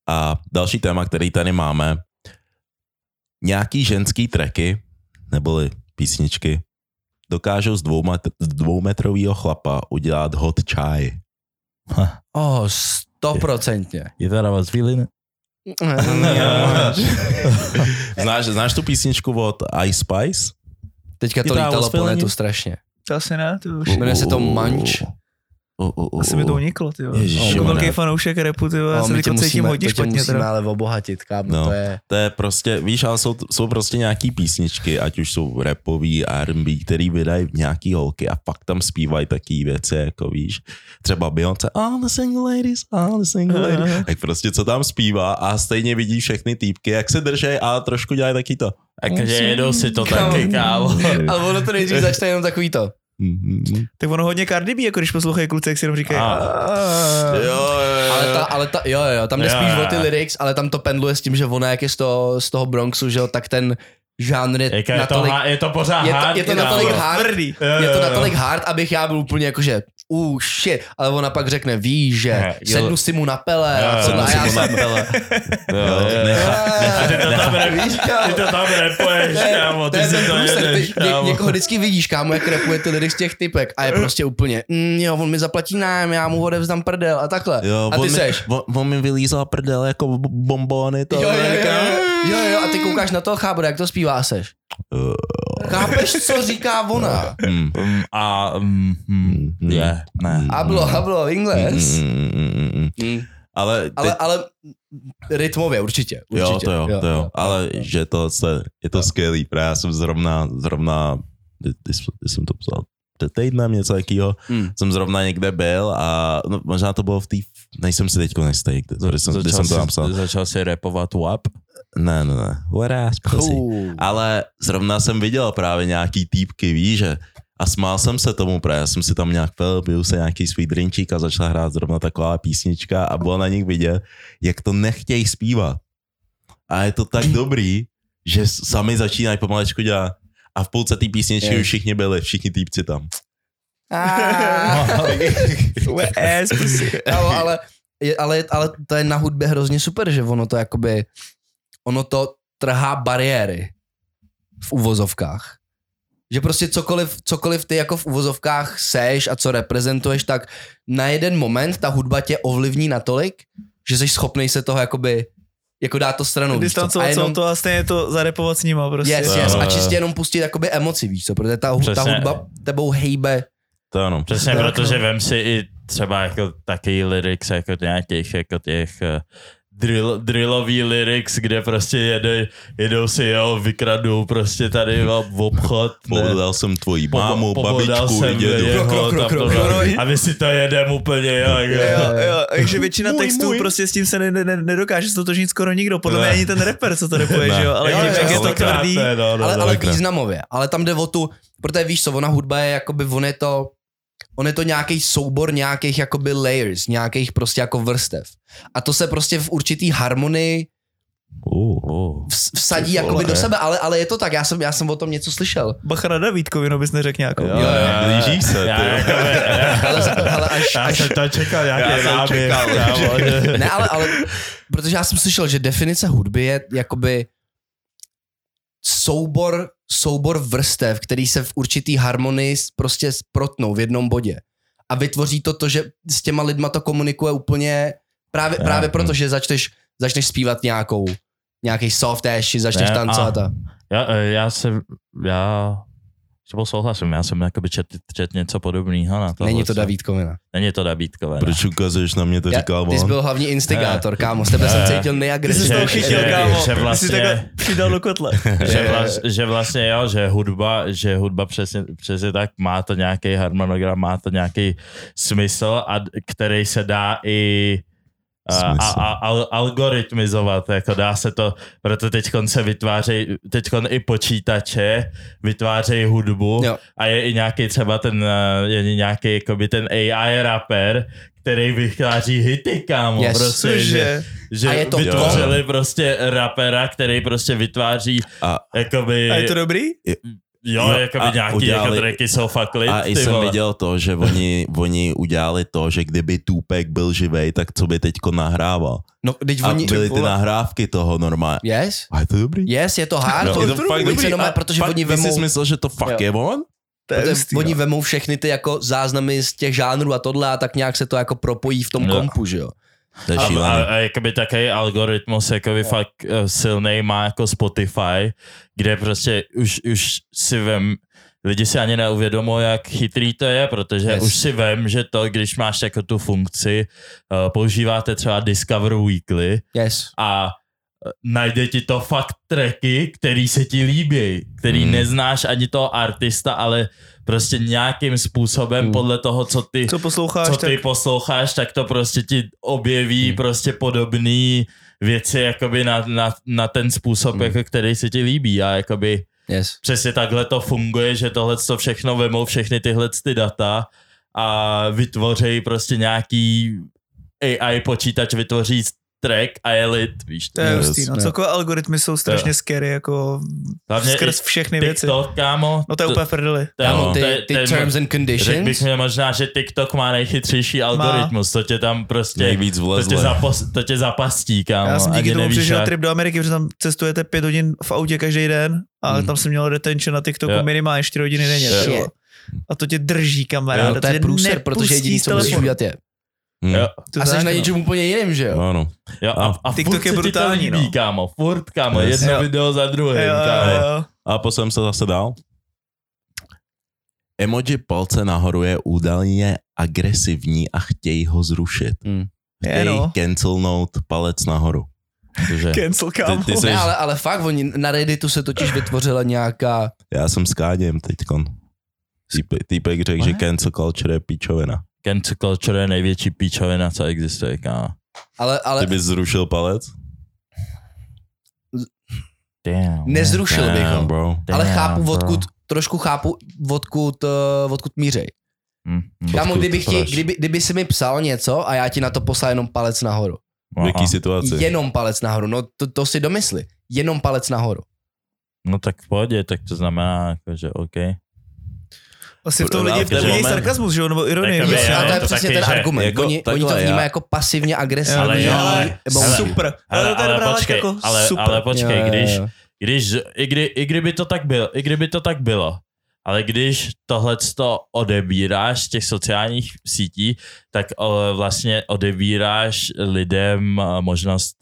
A další téma, který tady máme, nějaký ženský tracky, neboli písničky, dokážou z dvoumetr, dvoumetrovýho chlapa udělat hot čaj. Oh, stoprocentně. Je, je teda vás feeling? Znáš, znáš tu písničku od Ice Spice? Teďka to lítalo po netu strašně. To asi ne, to už. Jmenuje se to Manč. Uh, uh, uh, asi mi to uniklo, tyjo. Jako velký fanoušek rapu, tyjo, já se teď cítím hodně špatně. To tě musíme ale obohatit, kámo, no, to je... To je prostě, víš, ale jsou, jsou prostě nějaký písničky, ať už jsou rapový, R and B, který vydají nějaký holky a pak tam zpívají taky věci, jako víš, třeba Beyoncé, all the single ladies, all the single ladies, uh-huh. Tak prostě co tam zpívá a stejně vidí všechny týpky, jak se držej a trošku dělají taky to. Takže jedou si to kámo. Taky, kámo. Ale ono to nejdřív začne jenom takový to. Mm-hmm. Tak ono hodně Cardi B, jako když poslouchají kluci, jak si jenom říkají. Ale, ta, ale ta, jo, jo, tam nespíš jo, o ty lyrics, ale tam to pendluje s tím, že ona jak je z toho, z toho Bronxu, že jo, tak ten žánr je, je natolik... To, je to pořád je to, hard. Je to natolik hard, jo, jo, je to natolik hard, abych já byl úplně jakože uh, shit, ale ona pak řekne, víš, že ne, sednu si mu na pele, jo, jo, a já jsem... Ty to tam repuješ, kámo, ty si to jedeš, kámo. Někoho vždycky vidíš, kámo, jak repuje ty lyrics těch typek a je prostě úplně, jo, on mi zaplatí nájem, já mu odevzdám prdel a takhle. A ty seš. On mi vylízal prdel jako bombony, to. Jo, jo, a ty koukáš na toho chábora, jak to zpívá, seš. Chápeš, co říká ona? Mm, mm, a mm, mm, ne, ne. Hablo, hablo, English. Mm, mm, mm, mm. Ale, ale, teď... ale rytmově určitě. určitě. Jo, to jo, jo, to jo. jo ale jo, že to se, je to jo. skvělý, protože já jsem zrovna, zrovna, když jsem to psal, týdnem něco takýho, mm. jsem zrovna někde byl a no, možná to bylo v té, nejsem si teďko nejstej, když jsem, když jsem to napsal. Začal si rapovat W A P? Ne, ne, ne. Uh. Ale zrovna jsem viděl právě nějaký týpky, víš, že a smál jsem se tomu, protože já jsem si tam nějak pil, pil se nějaký svůj drinčík a začala hrát zrovna taková písnička a bylo na nich vidět, jak to nechtějí zpívat. A je to tak dobrý, že sami začínají pomalečku dělat. A v půlce té písničky yeah. už všichni byli, všichni týpci tam. Ale to je na hudbě hrozně super, že ono to jakoby... ono to trhá bariéry v uvozovkách. Že prostě cokoliv, cokoliv ty jako v uvozovkách seš a co reprezentuješ, tak na jeden moment ta hudba tě ovlivní natolik, že jsi schopnej se toho jakoby, jako dát to stranou. Distancovat se od toho a stejně to zarepovat s nima prostě. Yes, yes, a čistě jenom pustit jakoby emoci, víš co, protože ta, ta hudba tebou hejbe. To ano, přesně, tak, protože no. vem si i třeba jako taky lyrics, jako nějakých, jako těch... Drill, drillový lyrics, kde prostě jede, jedou si, jo, vykradou prostě tady v obchod. Pobodal jsem tvoji mámu, po, babičku, dědu. A my si to jedem úplně, jo. jo, jo. Takže většina můj, textů můj. Prostě s tím se ne, ne, ne, nedokáže stotožnit skoro nikdo. Podle mě ani ten rapper, co to repuje, že jo. Ale jo, je, je to tvrdý. No, no, ale, ale významově. Ale tam jde o tu, protože víš co, ona hudba je jakoby, on je to... On je to nějaký soubor nějakých jakoby layers, nějakých prostě jako vrstev. A to se prostě v určitý harmonii vsadí jakoby do sebe, ale, ale je to tak, já jsem, já jsem o tom něco slyšel. Bacha na Davídkovi, no bys neřekl nějakou. Jo, jo, jo. Blížíš se, ty. Já jsem to čekal, nějaký náběh. Ne, ale, ale, protože já jsem slyšel, že definice hudby je jakoby soubor soubor vrstev, který se v určitý harmonii prostě sprotnou v jednom bodě. A vytvoří to to, že s těma lidma to komunikuje úplně právě, právě proto, že začneš, začneš zpívat nějakou, nějaký soft ash, začneš tancovat. A... Já, já se, já třeba souhlasím, já jsem jakoby čet, čet něco podobného na to. Není to Davídkovina. Není to Davídkovina. Proč ukazuješ na mě, to já, říkal on? Ty jsi byl hlavní instigátor, ne, kámo, s tebe ne, jsem cítil nejagresivně. Ty jsi to chytil, kámo, že vlastně, ty jsi takhle přidal do kotle. Že, vlast, že vlastně jo, že hudba, že hudba přesně, přesně tak, má to nějaký harmonogram, má to nějaký smysl, a, který se dá i... A, a, a algoritmizovat, jako dá se to, proto teďkon se vytvářejí, teďkon i počítače vytvářejí hudbu, jo. A je i nějaký třeba ten, je nějaký jakoby ten A I rapper, který vytváří hity, kámo, yes, prostě, že, že vytvořili jo. prostě rapera, který prostě vytváří a, jakoby... A je to dobrý? Jo, no, jakoby nějaký udělali, jako tracky jsou fakt lit. A i jsem vole. viděl to, že oni, oni udělali to, že kdyby Tupac byl živej, tak co by teďko nahrával. No, teď a oni, byly ty nahrávky toho normálně. Yes. A je to dobrý. Yes, je to hard. No, je to fakt dobrý. Normál, protože a pak oni vymou... jsi myslel, že to fakt jo. je on? Hustý, oni no. vemou všechny ty jako záznamy z těch žánrů a tohle a tak nějak se to jako propojí v tom no. kompu, že jo. A, a, a jakoby takový algoritmus jakoby no. fakt uh, silnej má jako Spotify, kde prostě už, už si vem, lidi si ani neuvědomují, jak chytrý to je, protože yes. už si vem, že to, když máš jako tu funkci, uh, používáte třeba Discover Weekly yes. a najde ti to fakt tracky, který se ti líbí, který mm. neznáš ani toho artista, ale prostě nějakým způsobem mm. podle toho, co ty, co posloucháš, co ty tak... posloucháš, tak to prostě ti objeví mm. prostě podobný věci jakoby na, na, na ten způsob, mm. jako, který se ti líbí a jakoby yes. přesně takhle to funguje, že tohle to všechno vemou všechny tyhle ty data a vytvoří prostě nějaký A I počítač, vytvoří track a je lit, víš. To je hustý, no. Celkové algoritmy jsou strašně scary, jako skrz všechny TikTok, věci. TikTok, kámo. No to je úplně prdeli. Kámo, ty, ty, ty terms and conditions. Řekl bych mě možná, že TikTok má nejchytřejší algoritmus, to tě tam prostě, nejvíc to, tě zapos, to tě zapastí, kámo. Já jsem díky tomu přišel trip do Ameriky, protože tam cestujete pět hodin v autě každý den, ale hmm. tam jsem měl retention na TikToku jo. minimálně čtyři hodiny denně. Jo. A to tě drží, kamaráde. No, to je průser, protože jediný, co musíš udělat je. Hmm. Jo, a jsi na něčem úplně jiným, že jo? Ano. Jo, a, a TikTok je brutální, líbí, no. kámo, furt, kámo, yes. jedno jo. video za druhým, kámo. Jo, jo. A potom se zase dál. Emoji palce nahoru je údajně agresivní a chtějí ho zrušit. Hmm. Chtějí no. cancelnout palec nahoru. Protože cancel, kámo. Ty, ty jsi... ne, ale, ale fakt, oni, na Redditu se totiž vytvořila nějaká... Já jsem s Káděm teďkon. Týpek řekl, že cancel culture je píčovina. Cancel culture je největší píčovina, co existuje, kámo. Ale, ale... Ty bys zrušil palec? Damn, nezrušil damn, bych ho, bro. Damn, ale chápu bro. odkud, trošku chápu odkud, uh, odkud mířej. Hmm. Kámo, kdyby, chtěj, kdyby, kdyby jsi mi psal něco a já ti na to poslal jenom palec nahoru. V jaký situaci? Jenom palec nahoru, no to, to si domysli. Jenom palec nahoru. No tak v pohodě, tak to znamená, jako, že OK. Asi v tom lidi je sarkazmus, že jo, nebo ironie. A to je to přesně taky, ten argument. Jako, oni, oni to vnímají jako pasivně agresivní. Ale, jo, ale, ale super. Ale, ale, ale počkej, jako ale, super. ale počkej, jo, když, jo, jo. když, i, kdy, i kdyby to tak bylo, i kdyby to tak bylo, ale když tohleto odebíráš z těch sociálních sítí, tak vlastně odebíráš lidem možnost,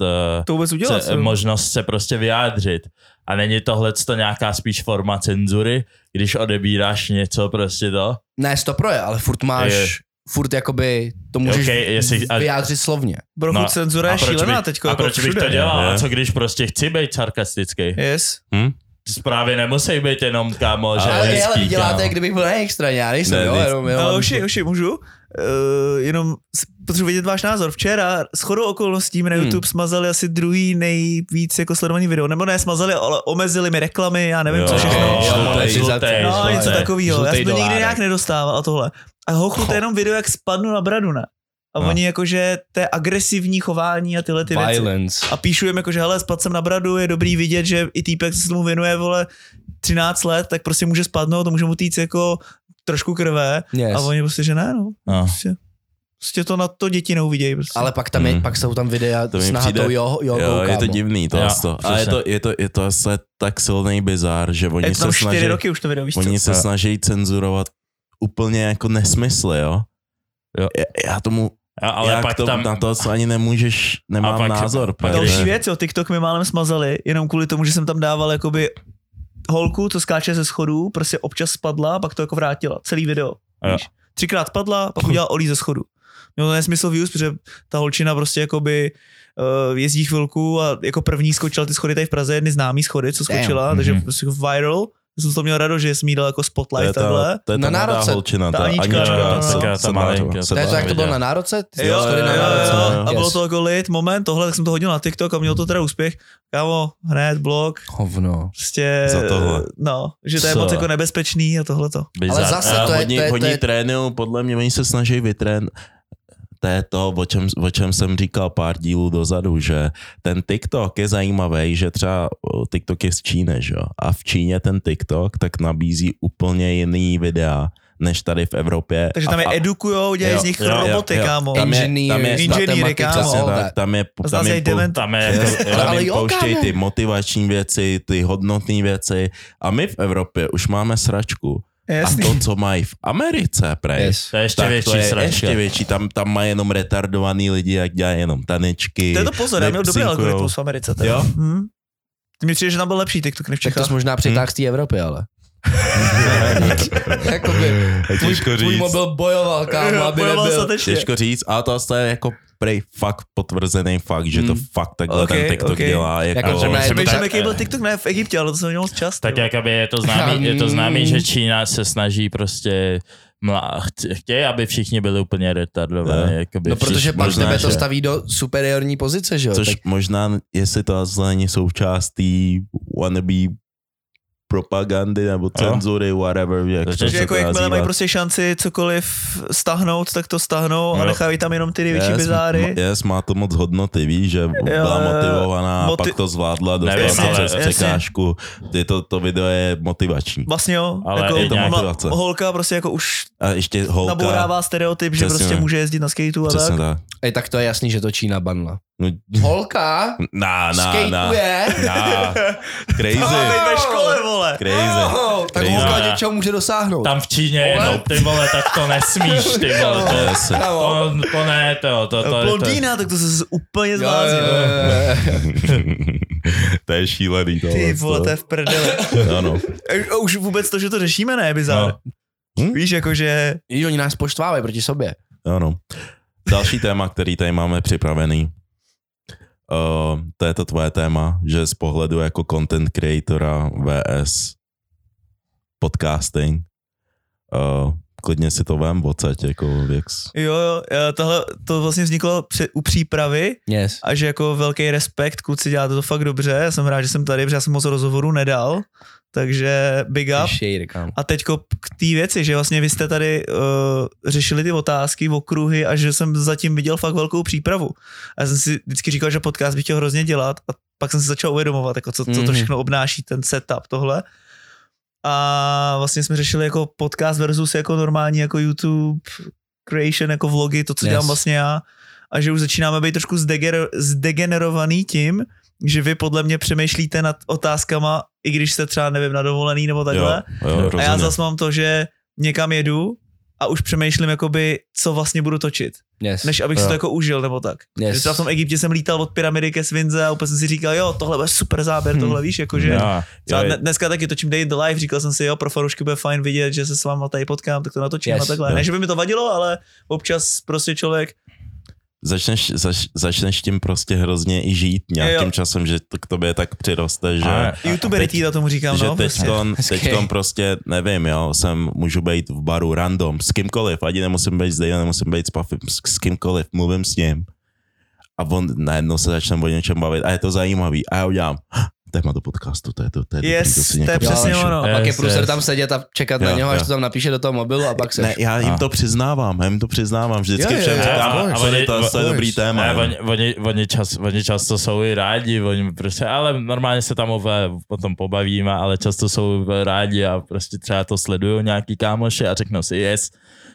to vůbec udělat, se, možnost se prostě vyjádřit. A není tohleto nějaká spíš forma cenzury, když odebíráš něco prostě to? Ne, to proje, ale furt máš, je, furt jakoby to můžeš okay, jestli, a, vyjádřit slovně. Bro, no, cenzura je šílená teďko. A proč, by, a jako proč všude, bych to dělal? A co když prostě chci být sarkastický? Yes. Hm? Zprávy nemusí být jenom, kámo, že ale hezký, ale děláte, kámo. Kdybych byl na jejich straně, já nejsem, ne, jo, jenom, jenom. Ale hoši, hoši, můžu? Uh, jenom potřebuji vědět váš názor. Včera shodou okolností mi na YouTube hmm. smazali asi druhý nejvíc jako sledovaný video. Nebo ne, smazali, ale omezili mi reklamy, já nevím, jo, co všechno. No, něco takového. Já jsem to nikdy dolárek. nějak nedostával a tohle. A hochu, to je jenom video, jak spadnu na bradu, ne? A no. oni jakože, to je agresivní chování a tyhle ty Violence. věci. A píšu jim jakože, hele, spadl jsem na bradu, je dobrý vidět, že i týpek, co se tomu věnuje, vole, třináct let, tak prostě může spadnout, to může mu týct jako trošku krve. Yes. A oni prostě, že ne, no. no. Prostě, prostě to na to děti neuvidějí. Prostě. Ale pak tam mm. je, pak jsou tam videa to s nahatou jogou, jo, jo, je to divný to. Jo, a je to, je to, je to asi tak silný bizár, že oni je se snaží, roky už to video, víš, oni se snaží cenzurovat úplně jako nesmysly, jo. jo. Já, já tomu... A, ale jak pak to, tam... na to ani nemůžeš, nemám pak, názor. Pak další věc, jo, TikTok mi málem smazali, jenom kvůli tomu, že jsem tam dával jakoby holku, co skáče ze schodů, prostě občas spadla, pak to jako vrátila, celý video. Třikrát spadla, pak udělala olí ze schodu. Mělo to nesmysl views, protože ta holčina prostě jakoby uh, jezdí chvilku a jako první skočila ty schody tady v Praze, jedny známý schody, co skočila, Damn. takže mm-hmm. prostě viral. Jsem to měl rado, že jsem jí dal jako spotlight takhle. To je ta mladá holčina. Ta Aníčka. Jak to bylo na národce? Jo, a bylo to jako lit, moment, tohle, tak jsem to hodil na TikTok a měl to teda úspěch. Kámo, hned, blok. Hovno. Prostě, za tohle. No, že to je moc jako nebezpečný a tohleto. Ale zase to je... Hodní trénu, podle mě, oni se snaží vytrénit. To je to, o čem, o čem jsem říkal pár dílů dozadu, že ten TikTok je zajímavý, že třeba TikTok je z Číny, že? A v Číně ten TikTok tak nabízí úplně jiný videa, než tady v Evropě. Takže tam je edukujou, dělají z nich roboty, kámo. Tam je inženýry, kámo. Tam je, tam je, tam je, tam je pouštějí ty motivační věci, ty hodnotné věci. A my v Evropě už máme sračku. Jasný. A to, co mají v Americe, prej, yes. to je ještě tak větší to je sračka. Ještě větší, tam, tam mají jenom retardovaný lidi, jak dělají jenom tanečky. To je to pozor, já měl dobrý algoritmus v Americe. Teda. Jo? Hmm. Ty mi přijde, že tam byl lepší TikTok než v Čechách. Tak to jsi možná přitáhl hmm. z té Evropy, ale. Jakoby, můj, můj mobil bojoval, kámo, aby bojoval nebyl. Těžko říct, ale to je jako prej fakt potvrzený fakt, že to fakt takhle okay, ten TikTok okay. dělá. Jako, jako, přemýšlím, jaký byl TikTok ne, v Egyptě, ale to jsem měl moc čas. Tak jakoby je to známý, je to známý, že Čína se snaží prostě mlá, chtějí, aby všichni byli úplně retardovaní. No, jakoby, no protože pak možná, tebe to staví do superiorní pozice, že jo? Což tak. Možná, jestli to není součástí wannabe propagandy nebo cenzury, no. whatever. Jak to, že jako jakmile mají prostě šanci cokoliv stahnout, tak to stahnou no. a nechávají tam jenom ty největší yes, bizáry. Yes, má to moc hodnoty, víš, že byla motivovaná, moti- pak to zvládla, dostala přes překážku. To, to video je motivační. Vlastně jo, ale jako je nějak... holka prostě jako už a ještě holka, nabourává stereotyp, že prostě ne. může jezdit na skateu a tak. tak. Ej, tak to je jasný, že to Čína banla. No. Holka nah, nah, skateuje. Nah. Crazy. No, ve škole, vole. Crazy. No, tak Crazy. Holka něčeho může dosáhnout. Tam v Číně jenom, ty vole, tak to nesmíš, ty vole. To, to, to, to ne, to, to, to. Blondýna, tak to se úplně zvází. To je šílený. Tohle, ty vole, to je v prdeli. Ano. Už vůbec to, že to řešíme, ne, bizár. No. Hm? Víš, jakože... I oni nás poštvávají proti sobě. Ano. Další téma, který tady máme připravený, uh, to je to tvoje téma, že z pohledu jako content creatora versus podcasting, uh, klidně si to vem odsaď, jako věks. Jo, jo, tohle, to vlastně vzniklo při, u přípravy yes. a že jako velký respekt, kluci, děláte to fakt dobře, já jsem rád, že jsem tady, protože já jsem moc rozhovorů nedal. Takže big up. A teďko k té věci, že vlastně vy jste tady uh, řešili ty otázky, okruhy a že jsem zatím viděl fakt velkou přípravu. A já jsem si vždycky říkal, že podcast bych chtěl hrozně dělat a pak jsem si začal uvědomovat, jako co, co to všechno obnáší, ten setup, tohle. A vlastně jsme řešili jako podcast versus jako normální jako YouTube creation, jako vlogy, to, co yes. dělám vlastně já. A že už začínáme být trošku zdeger- zdegenerovaný tím, že vy podle mě přemýšlíte nad otázkama, i když jste třeba, nevím, na dovolený nebo takhle. Jo, jo, a já zase mám to, že někam jedu a už přemýšlím, jakoby, co vlastně budu točit. Yes. Než abych jo. si to jako užil nebo tak. Yes. Že třeba v tom Egyptě jsem lítal od pyramidy ke svinze a úplně jsem si říkal, jo, tohle bude super záběr, tohle víš, jakože. No, dneska taky točím Day the Life, říkal jsem si, jo, pro fanoušky bude fajn vidět, že se s váma tady potkám, tak to natočím yes. a takhle. Jo. Ne, že by mi to vadilo, ale občas prostě člověk Začneš, zač, začneš tím prostě hrozně i žít nějakým jo. časem, že to k tobě tak přiroste, že... A, YouTubery týda tomu říkám, že no. Že prostě. teďkon prostě, nevím, jo, jsem, můžu být v baru random, s kýmkoliv, ani nemusím být s Dejlem, nemusím být s Puffy, s kýmkoliv, mluvím s ním. A on najednou se začne o něčem bavit a je to zajímavý a já udělám téma do podcastu, to je to, to je yes, dobrý, to je přesně ono. A yes, pak je průser yes. tam sedět a čekat jo, na něho, jo. až to tam napíše do toho mobilu a pak se... Ne, já jim a. to přiznávám, já jim to přiznávám, vždycky jo, všem říkám, to je dobrý téma. Oni čas, často jsou i rádi, oni prostě, ale normálně se tam o tom pobavíme, ale často jsou rádi a prostě třeba to sledují nějaký kámoši a řeknou si yes,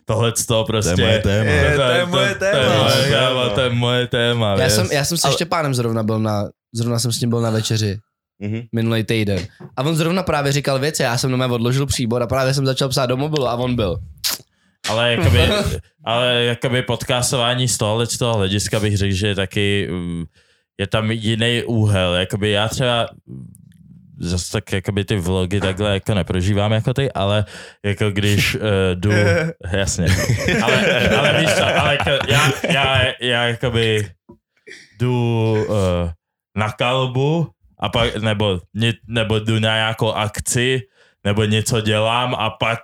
tohle to prostě... To je moje téma. Je, to je moje téma. To je moje téma. Já jsem se ještě pánem zrovna byl na... Zrovna jsem s ním byl na večeři. Mm-hmm. Minulej týden. A on zrovna právě říkal věci, já jsem na mě odložil příbor a právě jsem začal psát do mobilu a on byl. Ale jakoby, ale jakoby podcastování z tohohle, z toho hlediska bych řekl, že je taky, je tam jiný úhel. Jakoby já třeba zase tak jakoby ty vlogy takhle jako neprožívám jako ty, ale jako když uh, jdu, jasně. Ale, ale víš co, ale já, já, já jakoby jdu uh, na kalbu a pak, nebo, nebo jdu na nějakou akci, nebo něco dělám a pak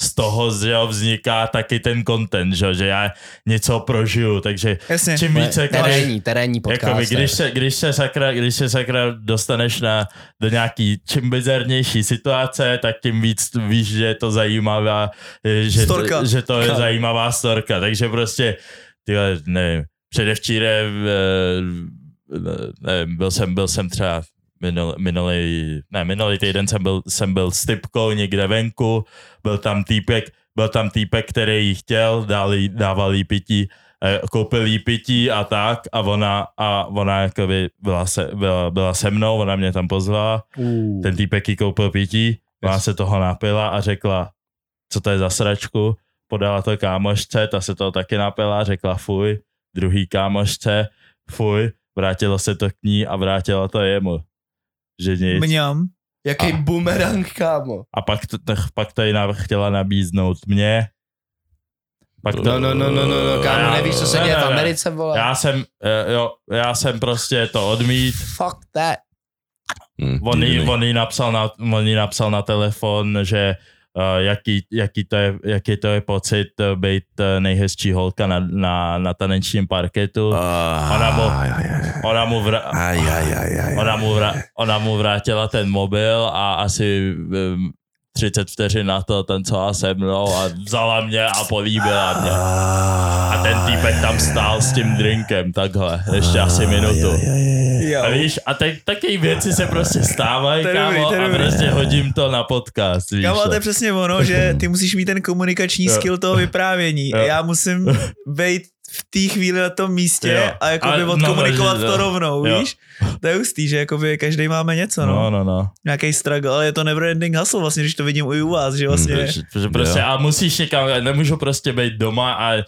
z toho jo, vzniká taky ten content, že, že já něco prožiju, takže Jasně. čím více... Terénní, terénní podcast. Jakoby, když, se, když, se sakra, když se sakra dostaneš na, do nějaký čím bizarnější situace, tak tím víc víš, že je to zajímavá, že, že to je zajímavá storka, takže prostě, tyhle, nevím, předevčírem, nevím, byl jsem, byl jsem třeba Minul, minulý, ne, minulý týden jsem byl, jsem byl s typkou někde venku, byl tam týpek, byl tam týpek, který jí chtěl, dál jí, dával jí pití, koupil jí pití a tak a ona, a ona jakoby byla se, byla, byla se mnou, ona mě tam pozvala, uh. ten týpek jí koupil pití, ona se toho napila a řekla, co to je za sračku, podala to kámošce, ta se toho taky napila, řekla fuj, druhý kámošce, fuj, vrátilo se to k ní a vrátilo to jemu. Že nic. Mňam. Jaký a, bumerang, kámo. A pak to, pak to jiná chtěla nabíznout mě. Pak to, no, no, no, no, no, kámo, já, nevíš, co se děje v Americe, vole. Já jsem, jo, já jsem prostě to odmít. Fuck that. On jí, on jí napsal na, on jí napsal na telefon, že uh, jaký, jaký, to je, jaký to je pocit být nejhezčí holka na, na, na tanečním parketu. Ona mu, ona mu, vra, ona mu, vra, ona mu vrátila ten mobil a asi um, třicet vteřin na to tancela se mnou a vzala mě a políbila mě. A ten týpek tam stál s tím drinkem, takhle, ještě asi minutu. A víš, a te, taky věci se prostě stávají, kámo, a prostě hodím to na podcast, víš. Kámo, to je přesně ono, že ty musíš mít ten komunikační skill toho vyprávění. A já musím být v té chvíli na tom místě jo. a jakoby a, odkomunikovat no, to rovnou, jo. víš? To je hustý, že jakoby každej máme něco, no. No, no, no. Nějakej struggle, ale je to never ending hustle vlastně, když to vidím i u vás, že vlastně. Hmm, že, že prostě, a musíš někam, nemůžu prostě být doma a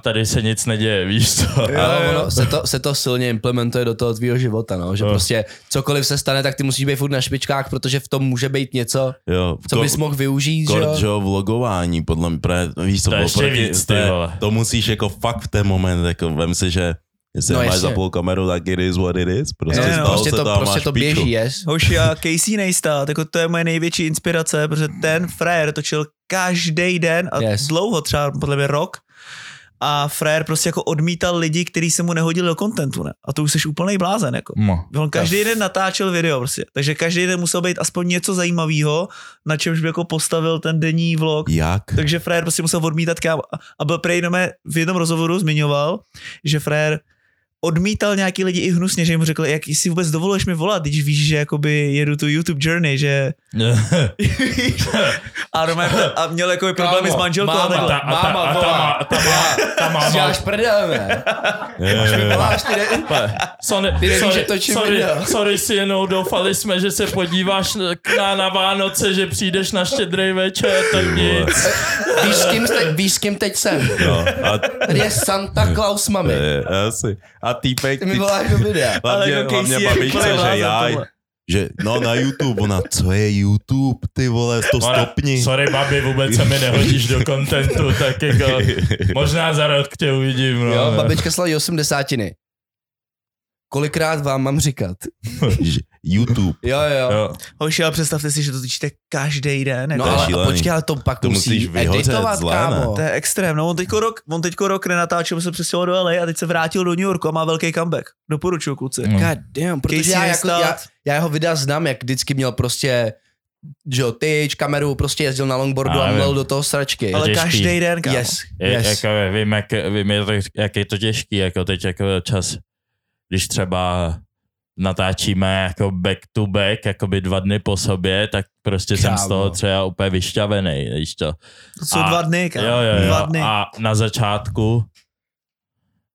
tady se nic neděje, víš co? Jo, ale ono se to, se to silně implementuje do toho tvýho života, no. Že jo. Prostě cokoliv se stane, tak ty musíš být furt na špičkách, protože v tom může být něco, jo. co bys mohl využít, Kort, že jo? Žeho, vlogování, podle mě, víš co, to, ještě proti, víc, ty, to, to musíš jako fakt v ten moment, jako vem si, že jestli no máš ještě. Za půl kameru, tak it is what it is. Prostě, no, prostě to, prostě to běží, yes. Hoši a Casey Neistat, jako to je moje největší inspirace, protože ten frajer točil každý den a yes. dlouho, třeba podle mě rok. A frajer prostě jako odmítal lidi, kteří se mu nehodili do kontentu, ne? A to už seš úplnej blázen, jako. No. On každý den natáčel video prostě, takže každý den musel být aspoň něco zajímavého, na čemž by jako postavil ten denní vlog. Jak? Takže frajer prostě musel odmítat kámo. A byl prej v jednom rozhovoru zmiňoval, že frajer odmítal nějaký lidi i hnusně, že jim řekl, jak si vůbec dovoluješ mi volat, když víš, že jakoby jedu tu YouTube journey, že... a, Roman, a měl jakoby problémy s manželkou máma, a takhle. Ta, máma, máma volá. A ta, ta, ta, ta máma... Žáš prdel, ne? Až mi voláš, ty, ne... ty nevíš, že točím sorry, video. Sorry, si jenom doufali jsme, že se podíváš na, na Vánoce, že přijdeš na štědrý večer, tak nic. Víš, s kým, víš, s kým teď jsem? No, a... Tady je Santa Claus, mami. Asi. A týpek, ty mi voláš do videa. Hlavně, hlavně babičce, že já, že no na YouTube, ona, co je YouTube, ty vole, to stopni. Sorry babi, vůbec se mi nehodíš do kontentu, tak jako, možná za rok tě uvidím. No. Jo, babička slaví osmdesátiny. Kolikrát vám mám říkat? YouTube. Jo, jo. jo. Hoši, ale představte si, že to točíte každý den. No ale počkej, ale to pak to musí musíš editovat, zlé, kámo. To je extrém. No, on teďko rok, on teďko rok nenatáčil, se přestěhoval do el ej a teď se vrátil do New Yorku a má velký comeback. Doporučuju, kluci. Mm. God damn, protože já, jako, já, já jeho videa znám, jak vždycky měl prostě Joe Tyč, kameru, prostě jezdil na longboardu a, a měl do toho sračky. Ale každý den, kámo. Yes, yes. Je, jako, vím, jak, vím jak je to těžký, jako teď jako čas, když třeba natáčíme jako back to back, jakoby dva dny po sobě, tak prostě kámo. Jsem z toho třeba úplně vyšťavený, víš to. To jsou a, dva dny, kámo. Jo, jo, jo. Dva dny. A na začátku,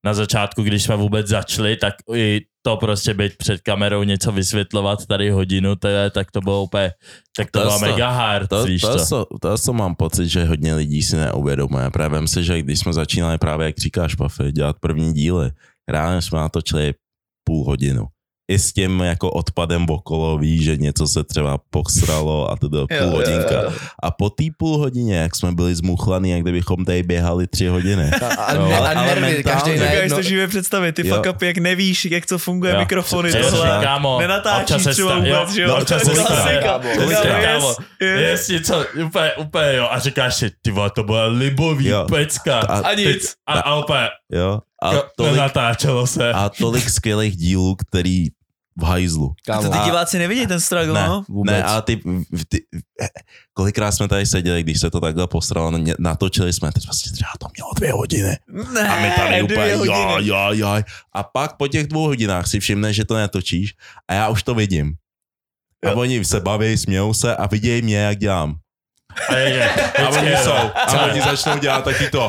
na začátku, když jsme vůbec začali, tak i to prostě být před kamerou něco vysvětlovat tady hodinu, teda, tak to bylo úplně, tak to, to bylo mega hard, to, víš to. To, to, to, to mám pocit, že hodně lidí si neuvědomuje. Právě vem si, že když jsme začínali právě, jak říkáš, Pafy, dělat první díly, reálně jsme natočili půl hodinu. I s tím jako odpadem okolo, víš, že něco se třeba posralo a to do půl hodinka. Jo, jo, jo. A po té půl hodině, jak jsme byli zmuchlaný, jak kdybychom tady běhali tři hodiny. A, a, no, a, a nervy, každý ne. Když to živě představit, ty jo. fuck up, jak nevíš, jak co funguje jo. mikrofony, tohle. Nenatáčíš třeba vůbec, že jo? Občas se stane, kámo. Jestli co, úplně, úplně, jo. A říkáš si, ty vole, to byla libový pecka. A nic. A úplně. Jo. A tolik, natáčelo se. A tolik skvělých dílů, který v hajzlu. A to ty diváci nevidí ten struggle, ne, no? Vůbec. Ne, a ty, ty, kolikrát jsme tady seděli, když se to takhle posralo, natočili jsme, teď vlastně třeba to mělo dvě hodiny. Ne, a my tady úplně, jaj, jaj, jaj. A pak po těch dvou hodinách si všimneš, že to natočíš a já už to vidím. A jo. Oni se baví, smějou se a vidějí mě, jak dělám. A, je, je. A oni jsou. A oni začnou dělat taky to.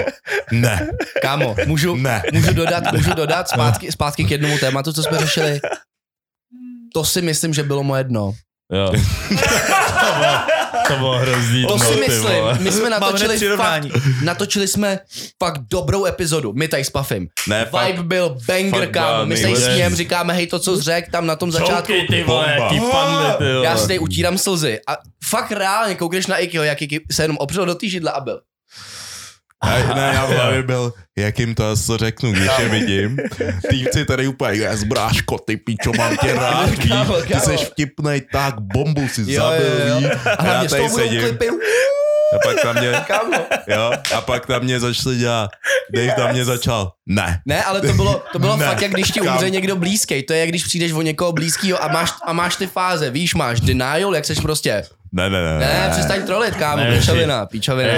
Ne. Kámo, můžu, ne. můžu dodat, můžu dodat zpátky, zpátky k jednomu tématu, co jsme řešili. To si myslím, že bylo moje dno. Jo. To bylo hrozný. To si myslím, my jsme natočili fakt, natočili jsme fakt dobrou epizodu, my tady s Puffym. Ne, Vibe fakt, byl banger, kámo, my tady s ním říkáme, hej, to, co jsi řek, tam na tom začátku. Čouky, ty vole, ty pandy, ty vole. Já si tady utírám slzy a fakt reálně koukneš na Ikyho, jak Iky se jenom opřel do té židla a byl. A, ne, já hlavě byl, jak jim to asi řeknu, když je vidím. Týpci tady úplně, já zbráško, ty pičo, mám tě rád, ty seš vtipnej, tak bombu si zabil. A hlavně s tou budou klipy. A pak tam mě, jo, a pak tam mě začali dělat, Dave yes. tam mě začal, ne. Ne, ale to bylo, to bylo fakt, jak když ti umře někdo blízký, to je jak když přijdeš o někoho blízkýho a máš, a máš ty fáze, víš, máš denial, jak seš prostě. Ne, ne, ne. Ne, přestaň trolit, kámo, pičovina, pičovina.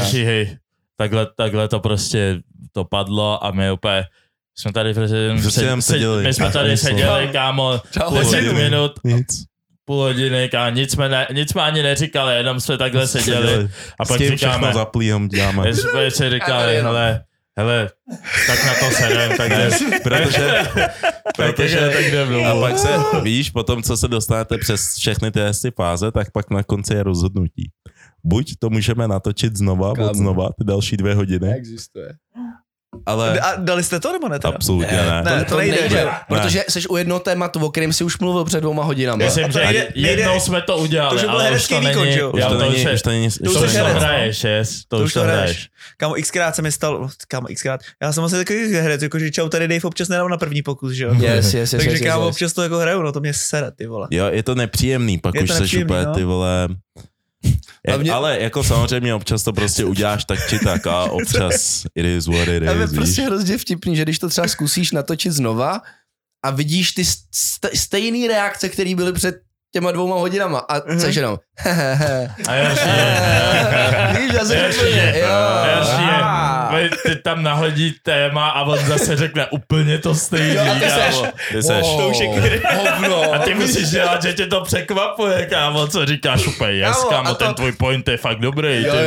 Takhle, takhle to prostě to padlo a my úplně jsme tady se, seděli. My jsme tady seděli, kámo, deset minut, nic. půl hodiny, kámo, nic jsme, ne, nic jsme ani neříkali, jenom jsme takhle seděli. seděli. A pak říkáme, my jsme si říkali, hele, hele, tak na to sedem, tak jdem, protože, protože tak jdem. A pak se, víš, potom, co se dostanete přes všechny ty hezky fáze, tak pak na konci je rozhodnutí. Buď to můžeme natočit znova, buď znova, ty další dvě hodiny. Neexistuje. Ale... A dali jste to nebo ne? Teda? Absolutně ne. ne. ne to, to nejde, nejde ne. Protože jsi u jednoho tématu, o kterém jsi už mluvil před dvouma hodinami. Myslím, že nejde, jednou nejde. jsme to udělali, to, ale už to není. Už to není, už to není. To už to hraješ, yes. To už to hraješ. Kámo, xkrát se mi stalo, kámo, xkrát. Já jsem asi takový herec, jakože čau, tady Dave občas nedám na první pokus, že jo? Yes, yes, yes. Takže kámo, občas to jako hraju, no to mě sere, ty vole. Jo, je to nepříjemný, pak už seš úplně, ty vole. Jak, mě... Ale jako samozřejmě občas to prostě uděláš tak či tak a občas it is what it is. Ale prostě hrozně vtipný, že když to třeba zkusíš natočit znova a vidíš ty st- stejné reakce, které byly před těma dvouma hodinama a mm-hmm. seš jenom a jasně. Víš, já jsem ty tam nahodí téma a on zase řekne úplně to stejný. A ty seš, ty seš. Wow, hovno. A ty musíš dělat, že tě to překvapuje, kámo, co říkáš úplně, jes, kámo, ten to... tvůj point je fakt dobrý. Jo, ty jo,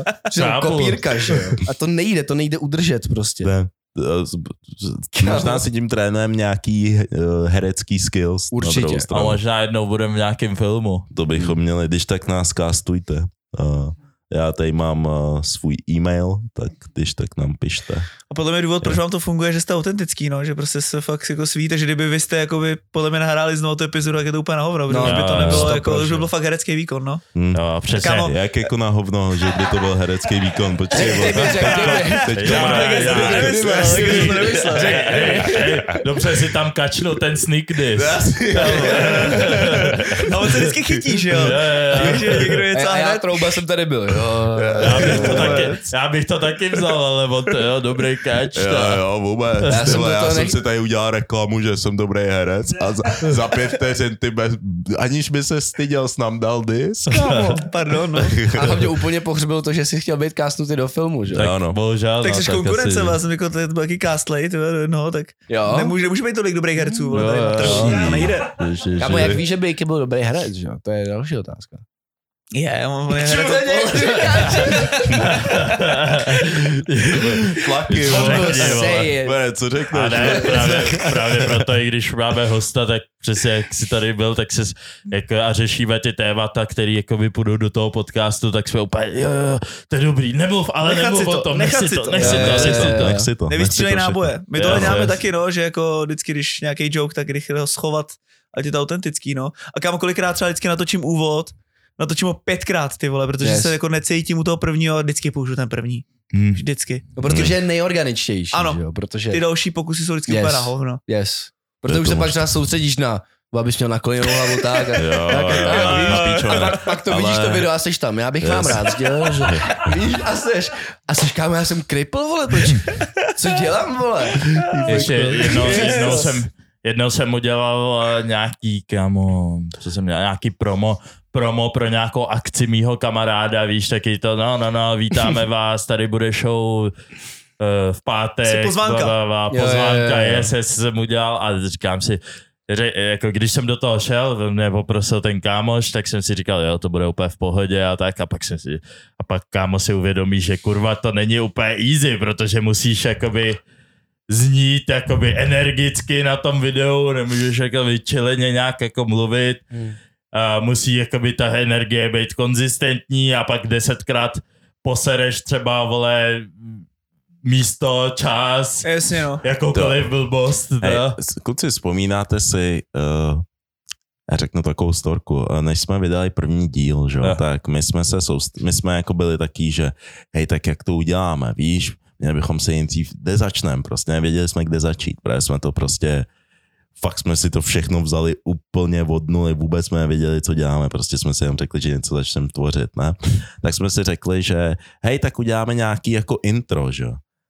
jo, jo. Kopírka, že jo. A to nejde, to nejde udržet prostě. Ne. Možná si tím trénujeme nějaký herecký skills. Určitě. A možná jednou budeme v nějakém filmu. To bychom měli, když tak nás castujte. Já tady mám uh, svůj e-mail, tak když tak nám pište. A podle mě důvod, proč vám to funguje, že jste autentický, no, že prostě se fakt jako svíte, že kdyby vy jste jakoby, podle mě nahráli znovu tu epizodu, tak je to úplně na hovno, no, by to nebylo, to jako, už by byl fakt herecký výkon, no. No, přesně. Kámo, jak jako na hovno, že by to byl herecký výkon, protože byl dobře si tam kačnul ten sneak diss. A on se vždycky chytí, že jo? A já trouba jsem tady byl, jo. Já bych to taky, já bych to taky vzal, ale on to, jo, dobrý catch. Jo, jo, vůbec. Já, jsem, já jsem si tady udělal reklamu, že jsem dobrý herec a za, za pět vteřin ty bez, aniž by se styděl, s nám dal disk. Kámo, pardon. No. A hlavně úplně pohřbil to, že jsi chtěl být castnutý do filmu, že? Tak, ano. Bohužel, tak jsi no, konkurence, já jsem jako tady taky castlej, no, tak jo? nemůže, nemůže být tolik dobrých herců, vole, tady to nejde. Kámo, jak víš, že by byl dobrý herec, že? To je další otázka. Je, on je hrát co řekneš? Ne, právě, právě proto, i když máme hosta, tak přesně jak jsi tady byl, tak se jako, a řešíme ty témata, které jako půjdou do toho podcastu, tak jsme úplně, jo, jo, to je dobrý, nemluv, ale nechat nemluv si to, o tom, nech si to, nech si to, nech si to, to, to, to. Nevystřílej náboje. My tohle děláme taky, no, že jako vždycky, když nějaký joke, tak rychle ho schovat, ať je to autentický, no. A kámo, kolikrát třeba vždycky natočím úvod, natočím ho pětkrát, ty vole, protože yes. se jako necítím u toho prvního a vždycky použiju ten první. Hmm. Vždycky. No, protože je nejorganičtější. Ano, jo, protože... ty další pokusy jsou vždycky yes. úplně na hovno. Yes. Protože už se pak třeba soustředíš na, abys měl nakloněnou hlavu tak a, jo, tak, jo, tak, jo, víš, a pak, pak to ale... vidíš to video a seš tam. Já bych yes. vám rád sdělil, že víš a seš. A seš, kámo, já jsem kripl, vole, toč. Co dělám, vole? Ještě jednou, yes. jednou jsem... Jednou jsem udělal nějaký, kámo, co jsem dělal, nějaký promo, promo pro nějakou akci mýho kamaráda, víš, taky to, no, no, no, vítáme vás, tady bude show uh, v pátek, pozvánka, bla, bla, bla, pozvánka je, je, je. jsem udělal a říkám si, že, jako když jsem do toho šel, mě poprosil ten kámoš, tak jsem si říkal, jo, to bude úplně v pohodě a tak, a pak jsem si, a pak kámo si uvědomí, že kurva, to není úplně easy, protože musíš, jakoby, znít jakoby energicky na tom videu, nemůžeš jako vyčileně nějak jako mluvit. Hmm. uh, musí jakoby ta energie být konzistentní a pak desetkrát posereš třeba, vole, místo, čas, jasně, no, jakoukoliv blbost. No. Hey, kluci, vzpomínáte si, uh, já řeknu takovou storku, než jsme vydali první díl, že? Yeah. Tak my jsme se soust- my jsme jako byli taký, že hej, tak jak to uděláme, víš, měli bychom se nejdřív, kde začneme, prostě nevěděli jsme, kde začít, protože jsme to prostě, fakt jsme si to všechno vzali úplně od nuly, vůbec jsme nevěděli, co děláme, prostě jsme si jenom řekli, že něco začneme tvořit, ne? Tak jsme si řekli, že hej, tak uděláme nějaký jako intro, že?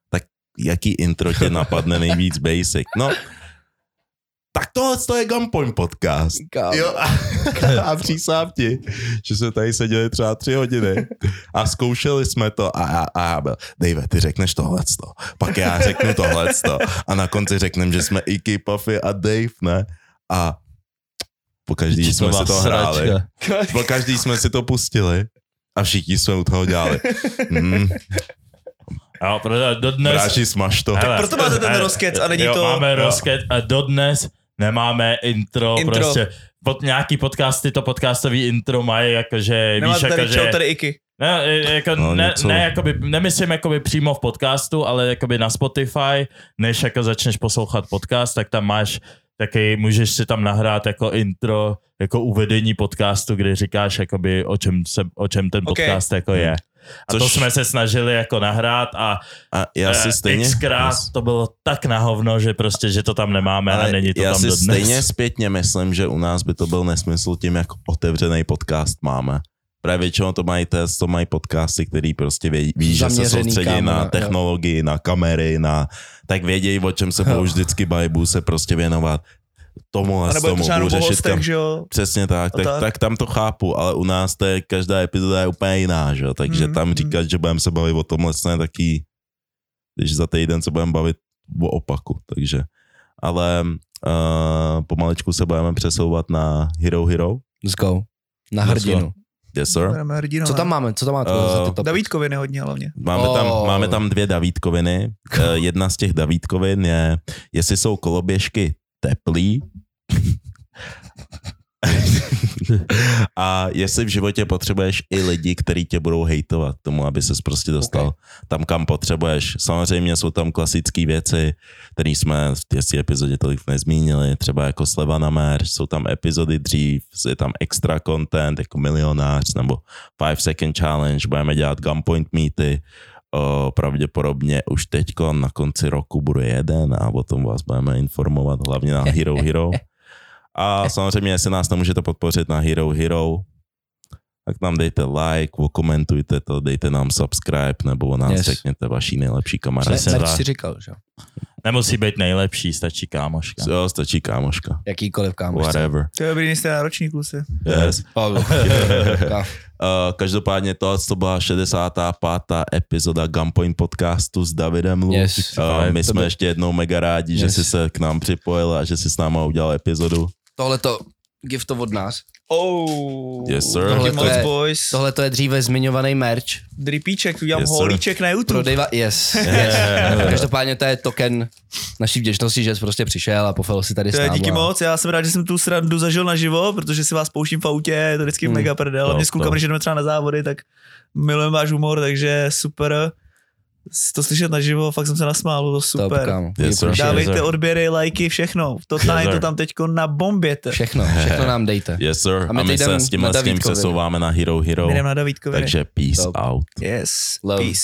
Tak jaký intro tě napadne nejvíc basic? No, tak tohle to je Gunpoint podcast. Jo, a, a přísám ti, že jsme tady seděli třeba tři hodiny a zkoušeli jsme to a, a, a byl, Dave, ty řekneš tohleto, pak já řeknu tohleto a na konci řeknem, že jsme Iky, Puffy a Dave, ne? A pokaždý jsme si to hráli, pokaždý jsme si to pustili a všichni jsme u toho dělali. Mm. A proto dodnes... Bráši, smaž to. Hele, proto máte ten rozkec a není jo, to... máme rozkec a dodnes... Nemáme intro, intro, prostě pod nějaký podcasty, to podcastový intro mají, jakože... Nemáte tady čau, tady Iky. Ne, jako, no, ne, ne, jakoby, nemyslím jakoby přímo v podcastu, ale jakoby na Spotify, než jako začneš poslouchat podcast, tak tam máš taky, můžeš si tam nahrát jako intro, jako uvedení podcastu, kde říkáš, jakoby, o čem, se, o čem ten podcast okay. jako je. A což... to jsme se snažili jako nahrát a, a já si stejně... xkrát to bylo tak na hovno, že prostě, že to tam nemáme ale a není to tam dodnes. Já si stejně zpětně myslím, že u nás by to byl nesmysl tím, jak otevřený podcast máme. Právě většinou to mají test, to mají podcasty, který prostě ví, ví že se soustředí kam, na technologii, jo. na kamery, na tak vědějí, o čem se budou vždycky bajbu se prostě věnovat. Tomu a tomu, budu řešit kam... Přesně tak tak, tak, tak tam to chápu, ale u nás to je, každá epizoda je úplně jiná, že? Takže mm, tam říkat, mm. že budeme se bavit o tomhle, to je taký, když za týden se budeme bavit o opaku, takže. Ale uh, pomaličku se budeme přesouvat na Hero Hero. Let's go. Na hrdinu. Yes, sir. Hrdinu, co tam máme? Co tam máte? Uh, Davídkoviny hodně hlavně. Máme, oh. tam, máme tam dvě Davídkoviny. Uh, jedna z těch Davídkovin je, jestli jsou koloběžky teplý. A jestli v životě potřebuješ i lidi, kteří tě budou hejtovat tomu, aby ses prostě dostal okay. tam, kam potřebuješ. Samozřejmě jsou tam klasické věci, které jsme v té epizodě tolik nezmínili, třeba jako sleva na merch, jsou tam epizody dřív, je tam extra content jako milionář nebo five second challenge, budeme dělat Gunpoint meety, O, pravděpodobně už teďko na konci roku bude jeden a o tom vás budeme informovat, hlavně na Hero Hero. A samozřejmě, jestli nás nemůžete podpořit na Hero Hero, tak nám dejte like, okomentujte to, dejte nám subscribe, nebo o nás yes. řekněte vaší nejlepší kamarádi. Ne, si říkal, že? Nemusí být nejlepší, stačí kámoška. Jo, stačí kámoška. Jakýkoliv kámoška. Whatever. To je byli jste nároční kluci. Yes. Každopádně tohle to byla šedesátá pátá epizoda Gunpoint podcastu s Davidem Lu. Yes. Uh, my jsme by... ještě jednou mega rádi, yes. že jsi se k nám připojil a že jsi s náma udělal epizodu. Tohleto gift od nás. Oh, yes, sir. Tohle, to je, boys. Tohle to je dříve zmiňovaný merch. Dripíček, udělám yes, holíček na YouTube. Prodejva, yes. yes. yes. Každopádně to je token naší vděčnosti, že jsi prostě přišel a pofel si tady to s námi. Díky a... moc, já jsem rád, že jsem tu srandu zažil naživo, protože si vás pouštím v autě, je to vždycky mm, mega prdel. Hlavně s klukama, když jdeme třeba na závody, tak milujeme váš humor, takže super. To slyšet naživo, fakt jsem se nasmál, to super. Top, yes, dávejte yes, odběry, lajky, všechno. Totálně yes, to tam teďko nabomběte. Všechno, všechno nám dejte. Yes, sir. A my, a my se s tímhle s tím přesouváme na Hero Hero. Jdeme na Davídkovi. Takže peace Top. Out. Yes, love. Peace.